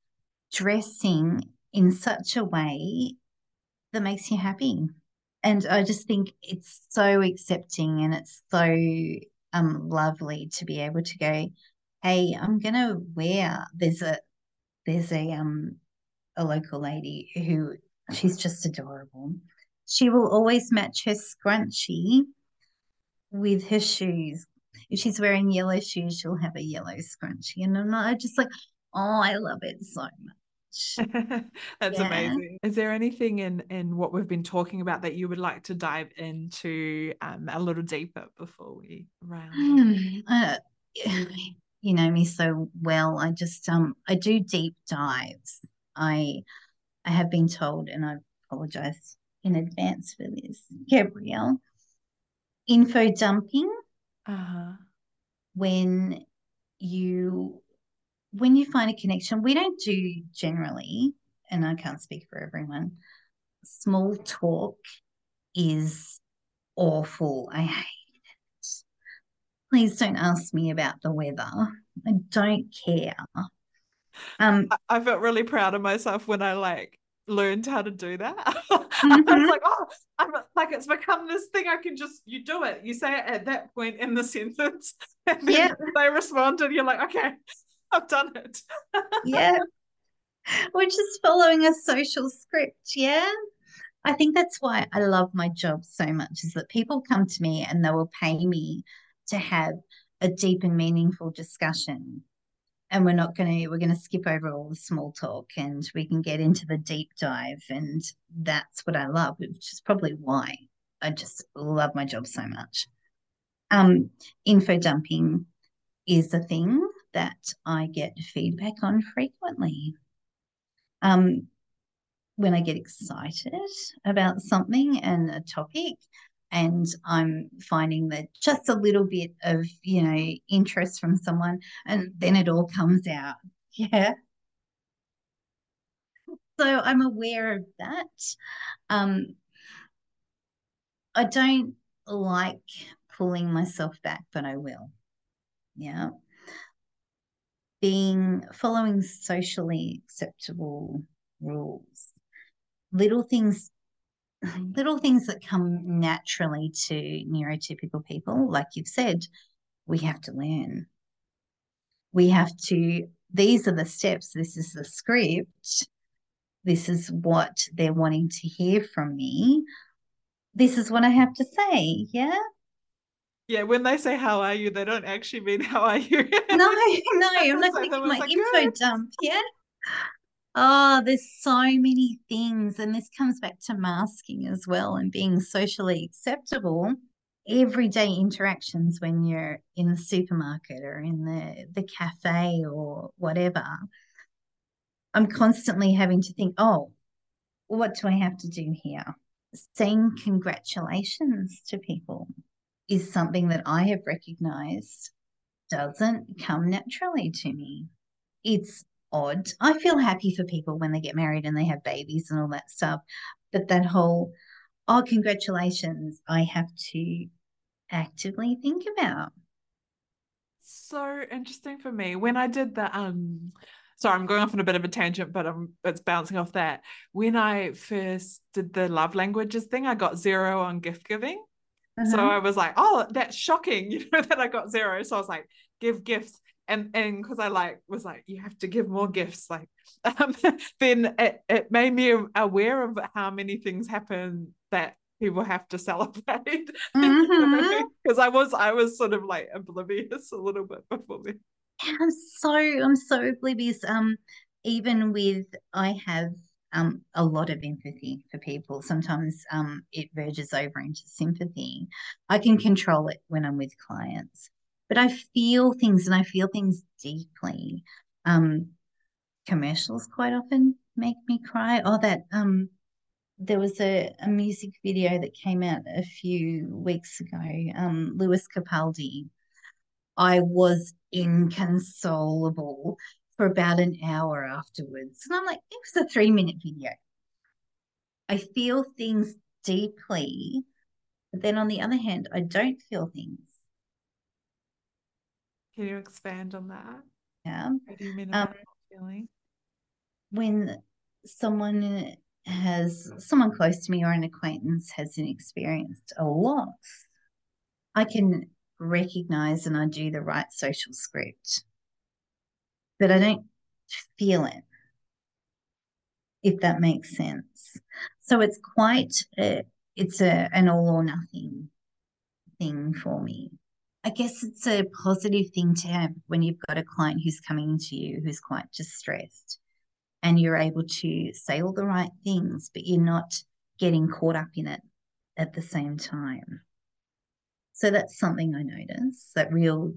dressing in such a way that makes you happy. And I just think it's so accepting and it's so um, lovely to be able to go, hey, I'm going to wear, there's a there's a um a local lady who, she's just adorable. She will always match her scrunchie with her shoes. If she's wearing yellow shoes, she'll have a yellow scrunchie. And I'm, not, I'm just like, oh, I love it so much. That's yeah. Amazing. Is there anything in in what we've been talking about that you would like to dive into um a little deeper before we round? Um, uh, you know me so well. I just um I do deep dives. I I have been told, and I apologize in advance for this, Gabrielle, info dumping. Uh-huh. When you When you find a connection, we don't do generally, and I can't speak for everyone, small talk is awful. I hate it. Please don't ask me about the weather. I don't care. Um, I, I felt really proud of myself when I, like, learned how to do that. Mm-hmm. I was like, oh, I'm like, it's become this thing I can just, you do it. You say it at that point in the sentence. And then yeah. They respond and you're like, okay. I've done it. Yeah. We're just following a social script, yeah? I think that's why I love my job so much, is that people come to me and they will pay me to have a deep and meaningful discussion. And we're not going to, we're going to skip over all the small talk and we can get into the deep dive. And that's what I love, which is probably why I just love my job so much. Um, info dumping is a thing that I get feedback on frequently. Um, when I get excited about something and a topic and I'm finding that just a little bit of, you know, interest from someone and then it all comes out, yeah. So I'm aware of that. Um, I don't like pulling myself back, but I will, yeah. Being, following socially acceptable rules, little things, little things that come naturally to neurotypical people, like you've said, we have to learn. we have to, these are the steps, this is the script, this is what they're wanting to hear from me, this is what I have to say, yeah? Yeah, when they say, how are you, they don't actually mean, how are you? no, no, I'm not making my like, info Good. dump, yeah? Oh, there's so many things, and this comes back to masking as well and being socially acceptable. Everyday interactions when you're in the supermarket or in the, the cafe or whatever, I'm constantly having to think, oh, what do I have to do here? Saying congratulations to people is something that I have recognised doesn't come naturally to me. It's odd. I feel happy for people when they get married and they have babies and all that stuff, but that whole, oh, congratulations, I have to actively think about. So interesting for me. When I did the, um, sorry, I'm going off on a bit of a tangent, but I'm, it's bouncing off that. When I first did the love languages thing, I got zero on gift giving. Uh-huh. So I was like, oh, that's shocking, you know, that I got zero. So I was like, give gifts. And and because I like was like, you have to give more gifts, like um, then it, it made me aware of how many things happen that people have to celebrate. Because mm-hmm. I was I was sort of like oblivious a little bit before then. I'm so I'm so oblivious. Um, even with I have um a lot of empathy for people. Sometimes um it verges over into sympathy. I can control it when I'm with clients. But I feel things and I feel things deeply. Um, commercials quite often make me cry. Oh, that um, there was a, a music video that came out a few weeks ago, um, Lewis Capaldi. I was inconsolable for about an hour afterwards. And I'm like, it was a three-minute video. I feel things deeply. But then on the other hand, I don't feel things. Can you expand on that? Yeah. What do you mean about um, feeling? When someone has, someone close to me or an acquaintance has experienced a loss, I can recognise and I do the right social script, but I don't feel it, if that makes sense. So it's quite, a, it's a, an all or nothing thing for me. I guess it's a positive thing to have when you've got a client who's coming to you who's quite distressed and you're able to say all the right things, but you're not getting caught up in it at the same time. So that's something I notice, that real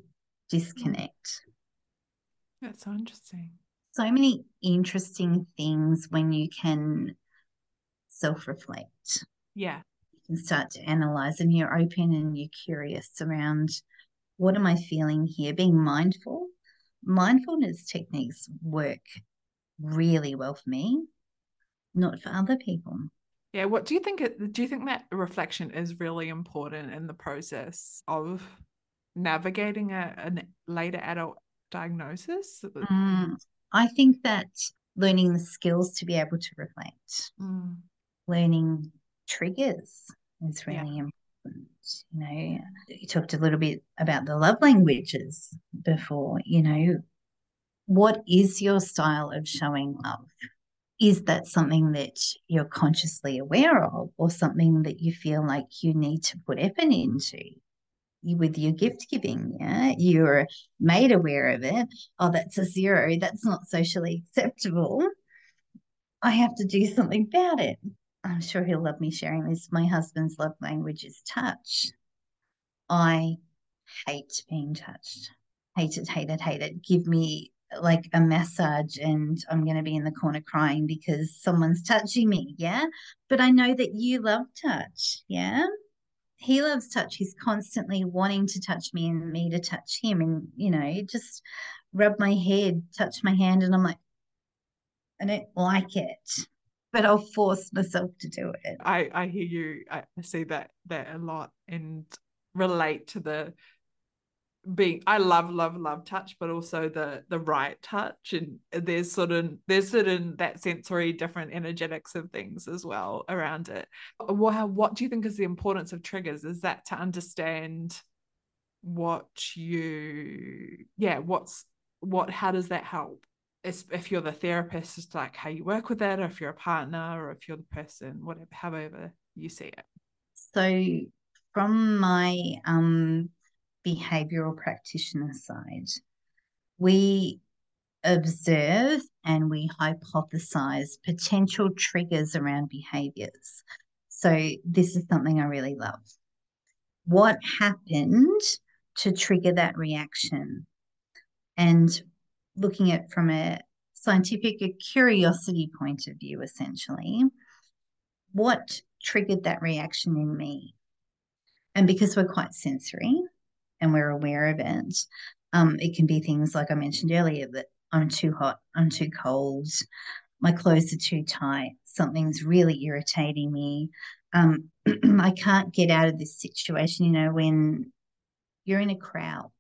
disconnect. That's so interesting. So many interesting things when you can self-reflect. Yeah. You can start to analyse and you're open and you're curious around, what am I feeling here? Being mindful. Mindfulness techniques work really well for me, not for other people. Yeah. What do you think? Do you think that reflection is really important in the process of navigating a, a later adult diagnosis? Mm, I think that learning the skills to be able to reflect, mm. learning triggers is really yeah. important. You know, you talked a little bit about the love languages before. You know, what is your style of showing love? Is that something that you're consciously aware of, or something that you feel like you need to put effort into? You, with your gift giving, yeah, you're made aware of it. Oh, that's a zero. That's not socially acceptable. I have to do something about it. I'm sure he'll love me sharing this. My husband's love language is touch. I hate being touched. Hate it, hate it, hate it. Give me like a massage and I'm going to be in the corner crying because someone's touching me, yeah? But I know that you love touch, yeah? He loves touch. He's constantly wanting to touch me and me to touch him and, you know, just rub my head, touch my hand, and I'm like, I don't like it. But I'll force myself to do it. I, I hear you. I see that that a lot and relate to the being. I love, love, love touch, but also the the right touch. And there's sort of there's sort of that sensory different energetics of things as well around it. What what do you think is the importance of triggers? Is that to understand what you yeah what's what, how does that help? It's, if you're the therapist, it's like how you work with it, or if you're a partner, or if you're the person, whatever, however you see it. So from my um, behavioural practitioner side, we observe and we hypothesise potential triggers around behaviours. So this is something I really love. What happened to trigger that reaction? And looking at from a scientific, a curiosity point of view, essentially, what triggered that reaction in me? And because we're quite sensory and we're aware of it, um, it can be things like I mentioned earlier, that I'm too hot, I'm too cold, my clothes are too tight, something's really irritating me, um, I can't get out of this situation. You know, when you're in a crowd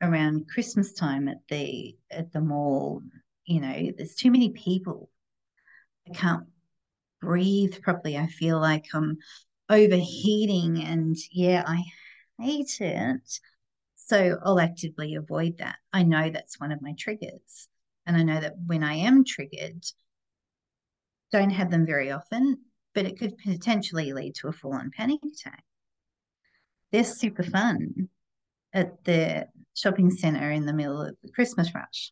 around Christmas time at the at the mall, you know, there's too many people, I can't breathe properly, I feel like I'm overheating, and yeah, I hate it. So I'll actively avoid that. I know that's one of my triggers, and I know that when I am triggered, don't have them very often, but it could potentially lead to a full-on panic attack. They're super fun at the shopping centre in the middle of the Christmas rush.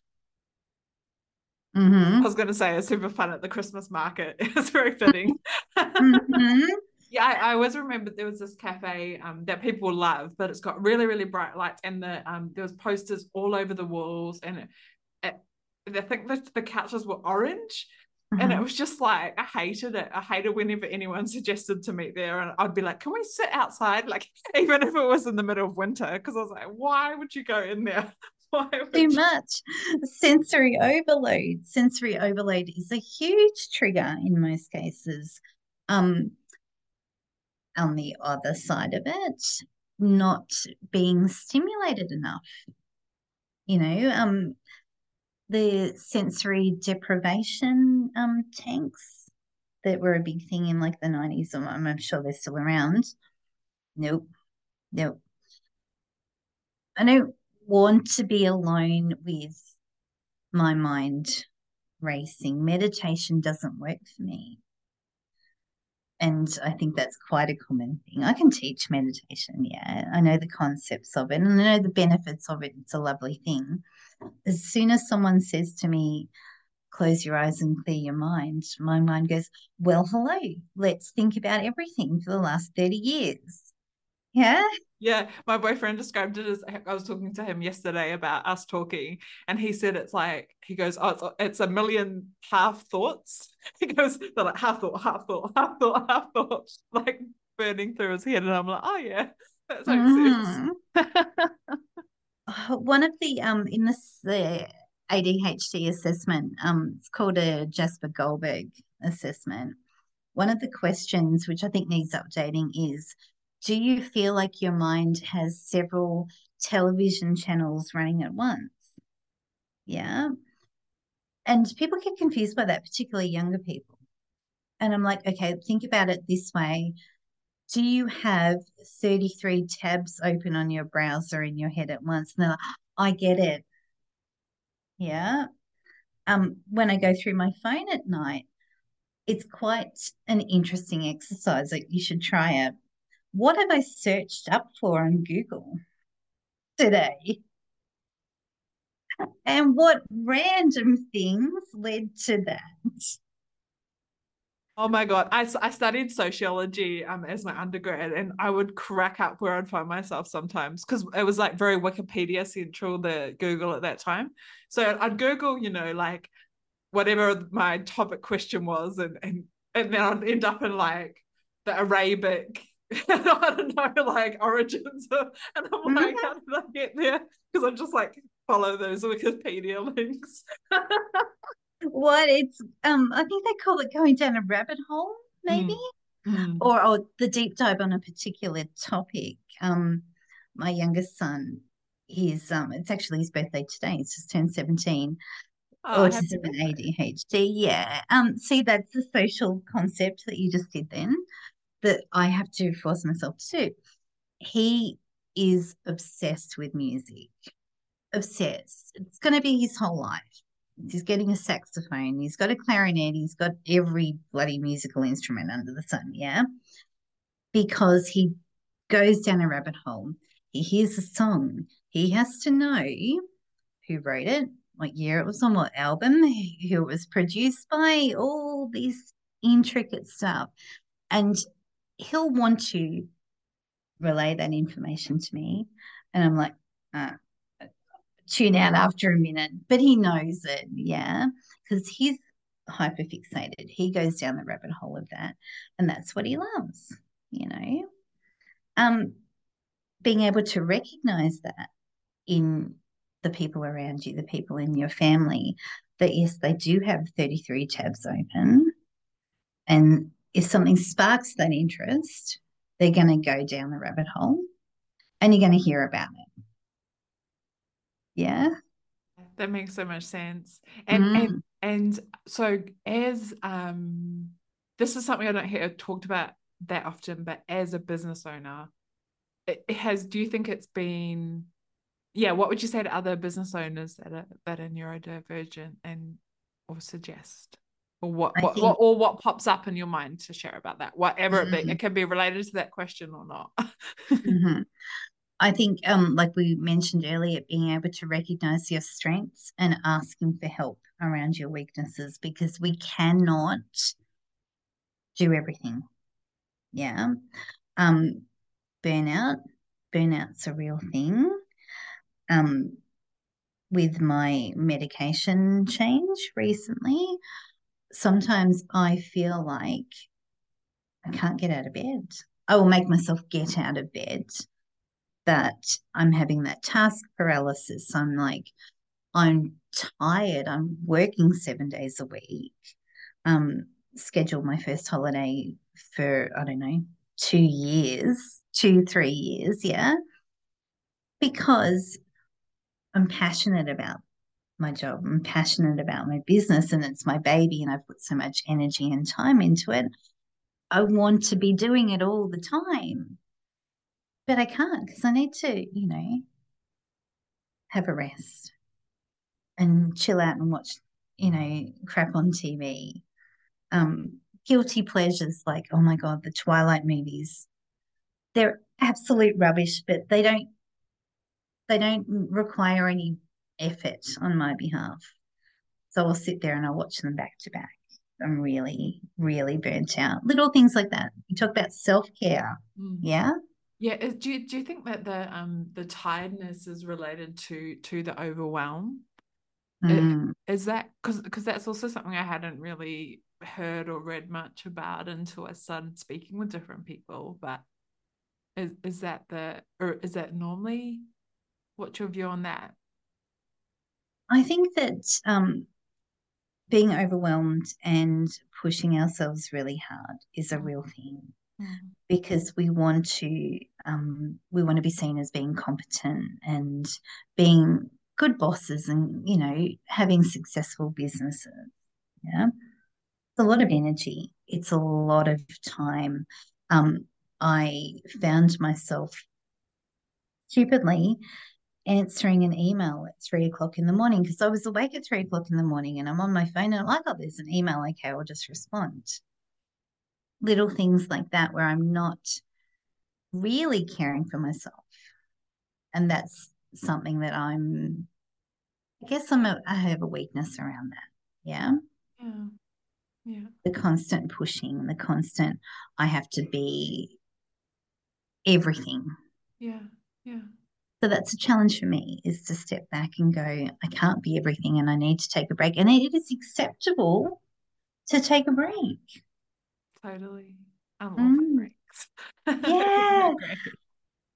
Mm-hmm. I was going to say it's super fun at the Christmas market. It's very fitting. Mm-hmm. Yeah, I, I always remember there was this cafe um, that people love, but it's got really, really bright lights, and the um, there was posters all over the walls, and it, it, I think the, the couches were orange. Mm-hmm. And it was just like, I hated it. I hated whenever anyone suggested to meet there. And I'd be like, can we sit outside? Like, even if it was in the middle of winter, because I was like, why would you go in there? Why would Too you? much. Sensory overload. Sensory overload is a huge trigger in most cases. Um, on the other side of it, not being stimulated enough. You know, um, the sensory deprivation um, tanks that were a big thing in like the nineties, I'm, I'm sure they're still around. Nope, nope. I don't want to be alone with my mind racing. Meditation doesn't work for me. And I think that's quite a common thing. I can teach meditation, yeah. I know the concepts of it, and I know the benefits of it. It's a lovely thing. As soon as someone says to me, close your eyes and clear your mind, my mind goes, well, hello, let's think about everything for the last thirty years. Yeah? Yeah, my boyfriend described it as, I was talking to him yesterday about us talking, and he said it's like, he goes, oh, it's, it's a million half thoughts. He goes, they're like half thought, half thought, half thought, half thought, like burning through his head. And I'm like, oh yeah, that makes mm. sense. One of the, um, in this the A D H D assessment, um, it's called a Jasper Goldberg assessment. One of the questions, which I think needs updating, is, do you feel like your mind has several television channels running at once? Yeah. And people get confused by that, particularly younger people. And I'm like, okay, think about it this way. Do you have thirty-three tabs open on your browser in your head at once? And they're like, I get it. Yeah. Um, when I go through my phone at night, it's quite an interesting exercise that you should try it. What have I searched up for on Google today? And what random things led to that? Oh my God. I, I studied sociology um, as my undergrad, and I would crack up where I'd find myself sometimes, because it was like very Wikipedia central, the Google at that time. So I'd Google, you know, like whatever my topic question was, and, and, and then I'd end up in like the Arabic, I don't know, like origins of, and I'm like, mm-hmm. how did I get there? Because I just like follow those Wikipedia links. What it's um I think they call it going down a rabbit hole, maybe, mm. or, or the deep dive on a particular topic. Um my youngest son, he's um it's actually his birthday today, he's just turned seventeen. Oh, autism and A D H D, yeah. Um see, that's the social concept that you just did then, that I have to force myself to do. He is obsessed with music, obsessed. It's going to be his whole life. He's getting a saxophone. He's got a clarinet. He's got every bloody musical instrument under the sun, yeah? Because he goes down a rabbit hole. He hears a song. He has to know who wrote it, what year it was on, what album, who it was produced by, all this intricate stuff. And he'll want to relay that information to me. And I'm like, uh, tune out after a minute. But he knows it, yeah, because he's hyperfixated. He goes down the rabbit hole of that, and that's what he loves, you know. Um, being able to recognise that in the people around you, the people in your family, that, yes, they do have thirty-three tabs open, and if something sparks that interest, they're going to go down the rabbit hole and you're going to hear about it. Yeah. That makes so much sense. And mm. and, and so as um this is something I don't hear talked about that often, but as a business owner, it has, do you think it's been, yeah, what would you say to other business owners that are, that are neurodivergent and or suggest? Or what, what, think, what, or what pops up in your mind to share about that, whatever mm-hmm. it be, it can be related to that question or not. mm-hmm. I think, um, like we mentioned earlier, being able to recognise your strengths and asking for help around your weaknesses, because we cannot do everything. Yeah, um, burnout, burnout's a real thing. Um, with my medication change recently, sometimes I feel like I can't get out of bed. I will make myself get out of bed, that I'm having that task paralysis. I'm like, I'm tired. I'm working seven days a week. Um, scheduled my first holiday for, I don't know, two years, two, three years, yeah, because I'm passionate about my job. I'm passionate about my business, and it's my baby, and I've put so much energy and time into it. I want to be doing it all the time, but I can't, because I need to, you know, have a rest and chill out and watch, you know, crap on T V. Um, guilty pleasures, like, oh my God, the Twilight movies. They're absolute rubbish, but they don't they don't require any effort on my behalf. So I'll sit there and I'll watch them back to back. I'm really, really burnt out. Little things like that. You talk about self-care, mm. yeah? Yeah. Do you, do you think that the um the tiredness is related to to the overwhelm? Mm. It, is that because because that's also something I hadn't really heard or read much about until I started speaking with different people. But is is that the or is that normally? What's your view on that? I think that um, being overwhelmed and pushing ourselves really hard is a real thing. Because we want to um, we want to be seen as being competent and being good bosses and, you know, having successful businesses. Yeah. It's a lot of energy. It's a lot of time. Um, I found myself stupidly answering an email at three o'clock in the morning because I was awake at three o'clock in the morning and I'm on my phone and I'm like, oh, there's an email. Okay, I'll just respond. Little things like that where I'm not really caring for myself. And that's something that I'm, I guess I'm a, I have a weakness around that, yeah? Yeah, yeah. The constant pushing, the constant, I have to be everything. Yeah, yeah. So that's a challenge for me, is to step back and go, I can't be everything and I need to take a break. And it is acceptable to take a break. Totally. I love mm. breaks. Yeah.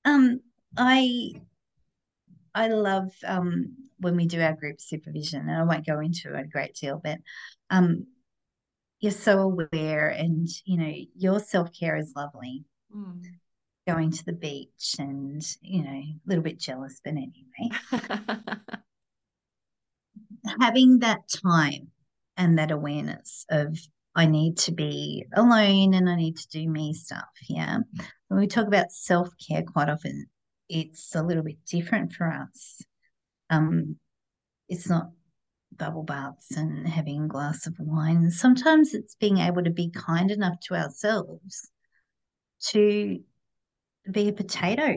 um, I I love um when we do our group supervision, and I won't go into it a great deal, but um you're so aware, and you know, your self-care is lovely. Mm. Going to the beach and, you know, a little bit jealous, but anyway. Having that time and that awareness of I need to be alone and I need to do me stuff, yeah. When we talk about self-care quite often, it's a little bit different for us. Um, it's not bubble baths and having a glass of wine. And sometimes it's being able to be kind enough to ourselves to be a potato.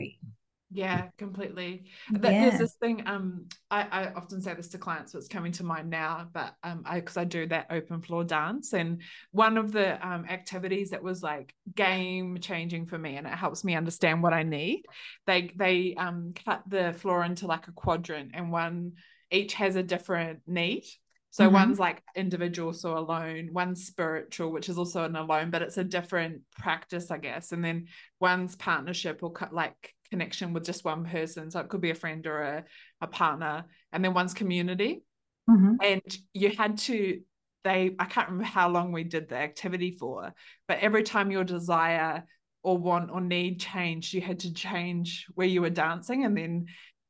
Yeah, completely. But yeah. There's this thing, um, I, I often say this to clients, so it's coming to mind now, but um, I because I do that open floor dance, and one of the um, activities that was like game changing for me, and it helps me understand what I need, they they um, cut the floor into like a quadrant, and one each has a different need. So mm-hmm. one's like individual, so alone, one's spiritual, which is also an alone, but it's a different practice, I guess. And then one's partnership or co- like connection with just one person. So it could be a friend or a, a partner. And then one's community. Mm-hmm. And you had to, they, I can't remember how long we did the activity for, but every time your desire or want or need changed, you had to change where you were dancing. And then,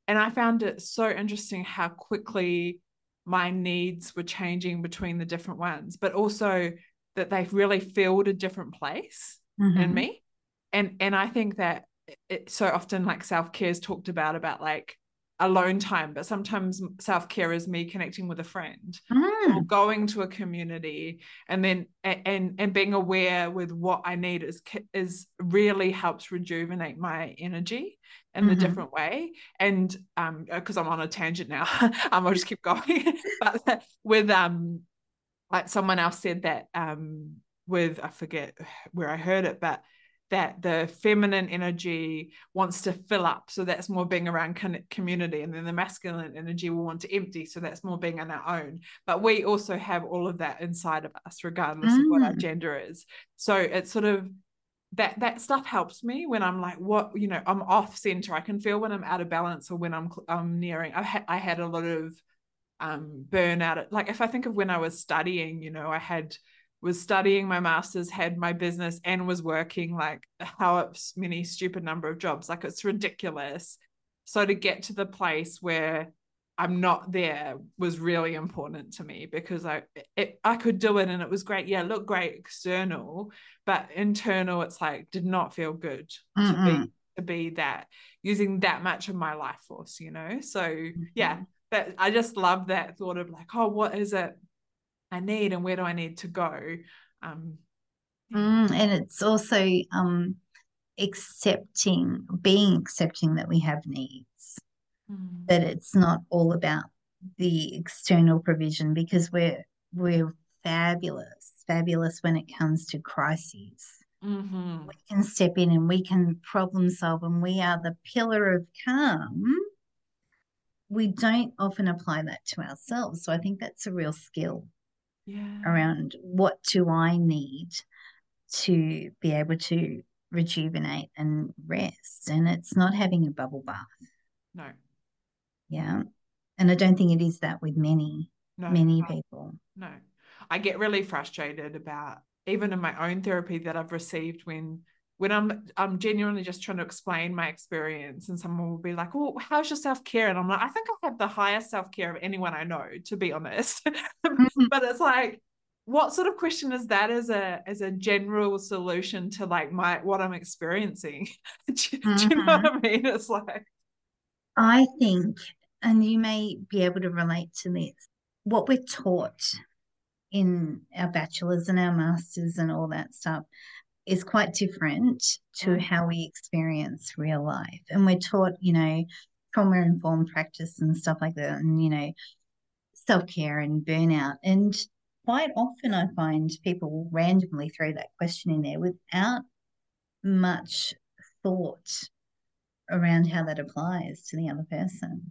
and I found it so interesting how quickly my needs were changing between the different ones, but also that they really filled a different place mm-hmm. in me. And, and I think that it so often like self-care is talked about, about like alone time, but sometimes self-care is me connecting with a friend mm. or going to a community, and then, and, and being aware with what I need is, is really helps rejuvenate my energy in mm-hmm. a different way. And um because I'm on a tangent now, um, I'll just keep going. But with um like someone else said that um with, I forget where I heard it, but that the feminine energy wants to fill up, so that's more being around community, and then the masculine energy will want to empty, so that's more being on our own. But we also have all of that inside of us regardless mm. of what our gender is. So it's sort of that that stuff helps me when I'm like, what, you know, I'm off center. I can feel when I'm out of balance or when I'm um nearing. I've ha- I had a lot of um burnout. Like if I think of when I was studying, you know, I had was studying my master's, had my business, and was working like how many stupid number of jobs. Like it's ridiculous. So to get to the place where I'm not there was really important to me, because I it, I could do it and it was great. Yeah, it looked great external, but internal, it's like did not feel good mm-hmm. to be to be that using that much of my life force, you know. So mm-hmm. yeah, that I just love that thought of like, oh, what is it I need and where do I need to go? Um, mm, and it's also um, accepting, being accepting that we have needs, mm. that it's not all about the external provision, because we're we're fabulous, fabulous when it comes to crises. Mm-hmm. We can step in and we can problem solve, and we are the pillar of calm. We don't often apply that to ourselves, so I think that's a real skill. Yeah. Around what do I need to be able to rejuvenate and rest, and it's not having a bubble bath. No. Yeah, and I don't think it is that with many, no, many no. people. No, I get really frustrated about even in my own therapy that I've received when when I'm I'm genuinely just trying to explain my experience, and someone will be like, "Oh, how's your self-care?" And I'm like, I think I have the highest self-care of anyone I know, to be honest. Mm-hmm. But it's like, what sort of question is that as a as a general solution to like my what I'm experiencing? do, mm-hmm. do you know what I mean? It's like, I think, and you may be able to relate to this, what we're taught in our bachelors and our masters and all that stuff is quite different to how we experience real life. And we're taught, you know, trauma-informed practice and stuff like that, and, you know, self-care and burnout. And quite often I find people randomly throw that question in there without much thought around how that applies to the other person.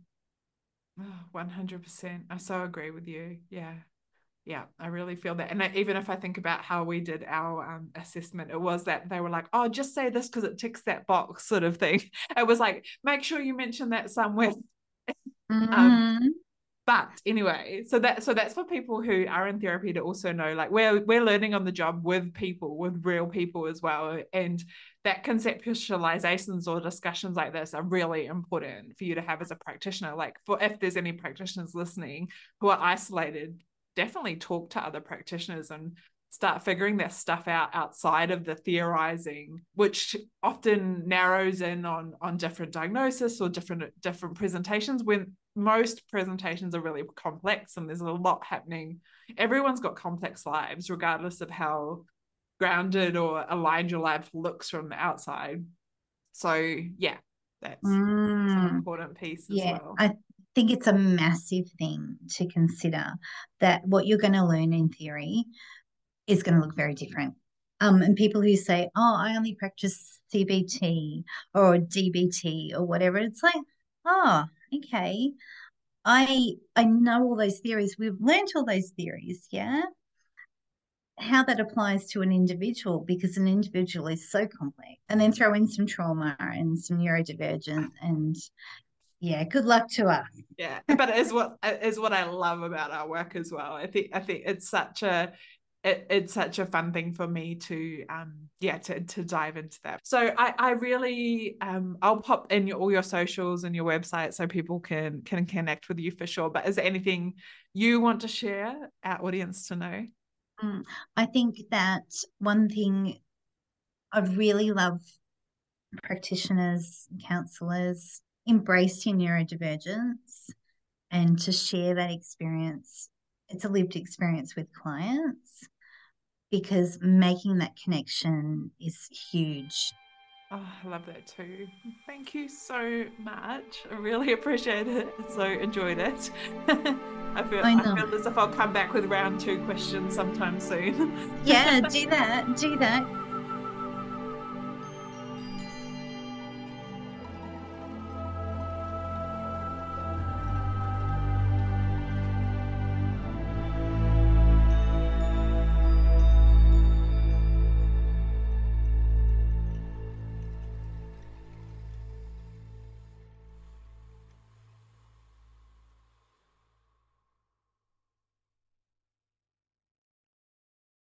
Oh, one hundred percent. I so agree with you. Yeah. Yeah, I really feel that. And I, even if I think about how we did our um, assessment, it was that they were like, oh, just say this because it ticks that box sort of thing. It was like, make sure you mention that somewhere. Mm-hmm. Um, but anyway, so that so that's for people who are in therapy to also know, like we're, we're learning on the job with people, with real people as well. And that conceptualizations or discussions like this are really important for you to have as a practitioner. Like for if there's any practitioners listening who are isolated, definitely talk to other practitioners and start figuring that stuff out outside of the theorizing, which often narrows in on on different diagnosis or different different presentations when most presentations are really complex and there's a lot happening. Everyone's got complex lives, regardless of how grounded or aligned your life looks from the outside. So yeah, that's, mm. that's an important piece as yeah, well. I think it's a massive thing to consider that what you're going to learn in theory is going to look very different. Um, and people who say, oh, I only practice C B T or D B T or whatever, it's like, oh, okay, I I know all those theories. We've learned all those theories, yeah? How that applies to an individual, because an individual is so complex. And then throw in some trauma and some neurodivergent and, yeah, good luck to us. Yeah, but it is what, it is what I love about our work as well. I think I think it's such a... It, it's such a fun thing for me to, um, yeah, to to dive into that. So I, I really, um, I'll pop in your, all your socials and your website so people can can connect with you for sure. But is there anything you want to share our audience to know? Mm, I think that one thing I really love, practitioners, counsellors, embrace your neurodivergence and to share that experience. It's a lived experience with clients, because making that connection is huge. Oh, I love that too. Thank you so much. I really appreciate it. So enjoyed it. I feel, I I feel as if I'll come back with round two questions sometime soon. Yeah, do that. Do that.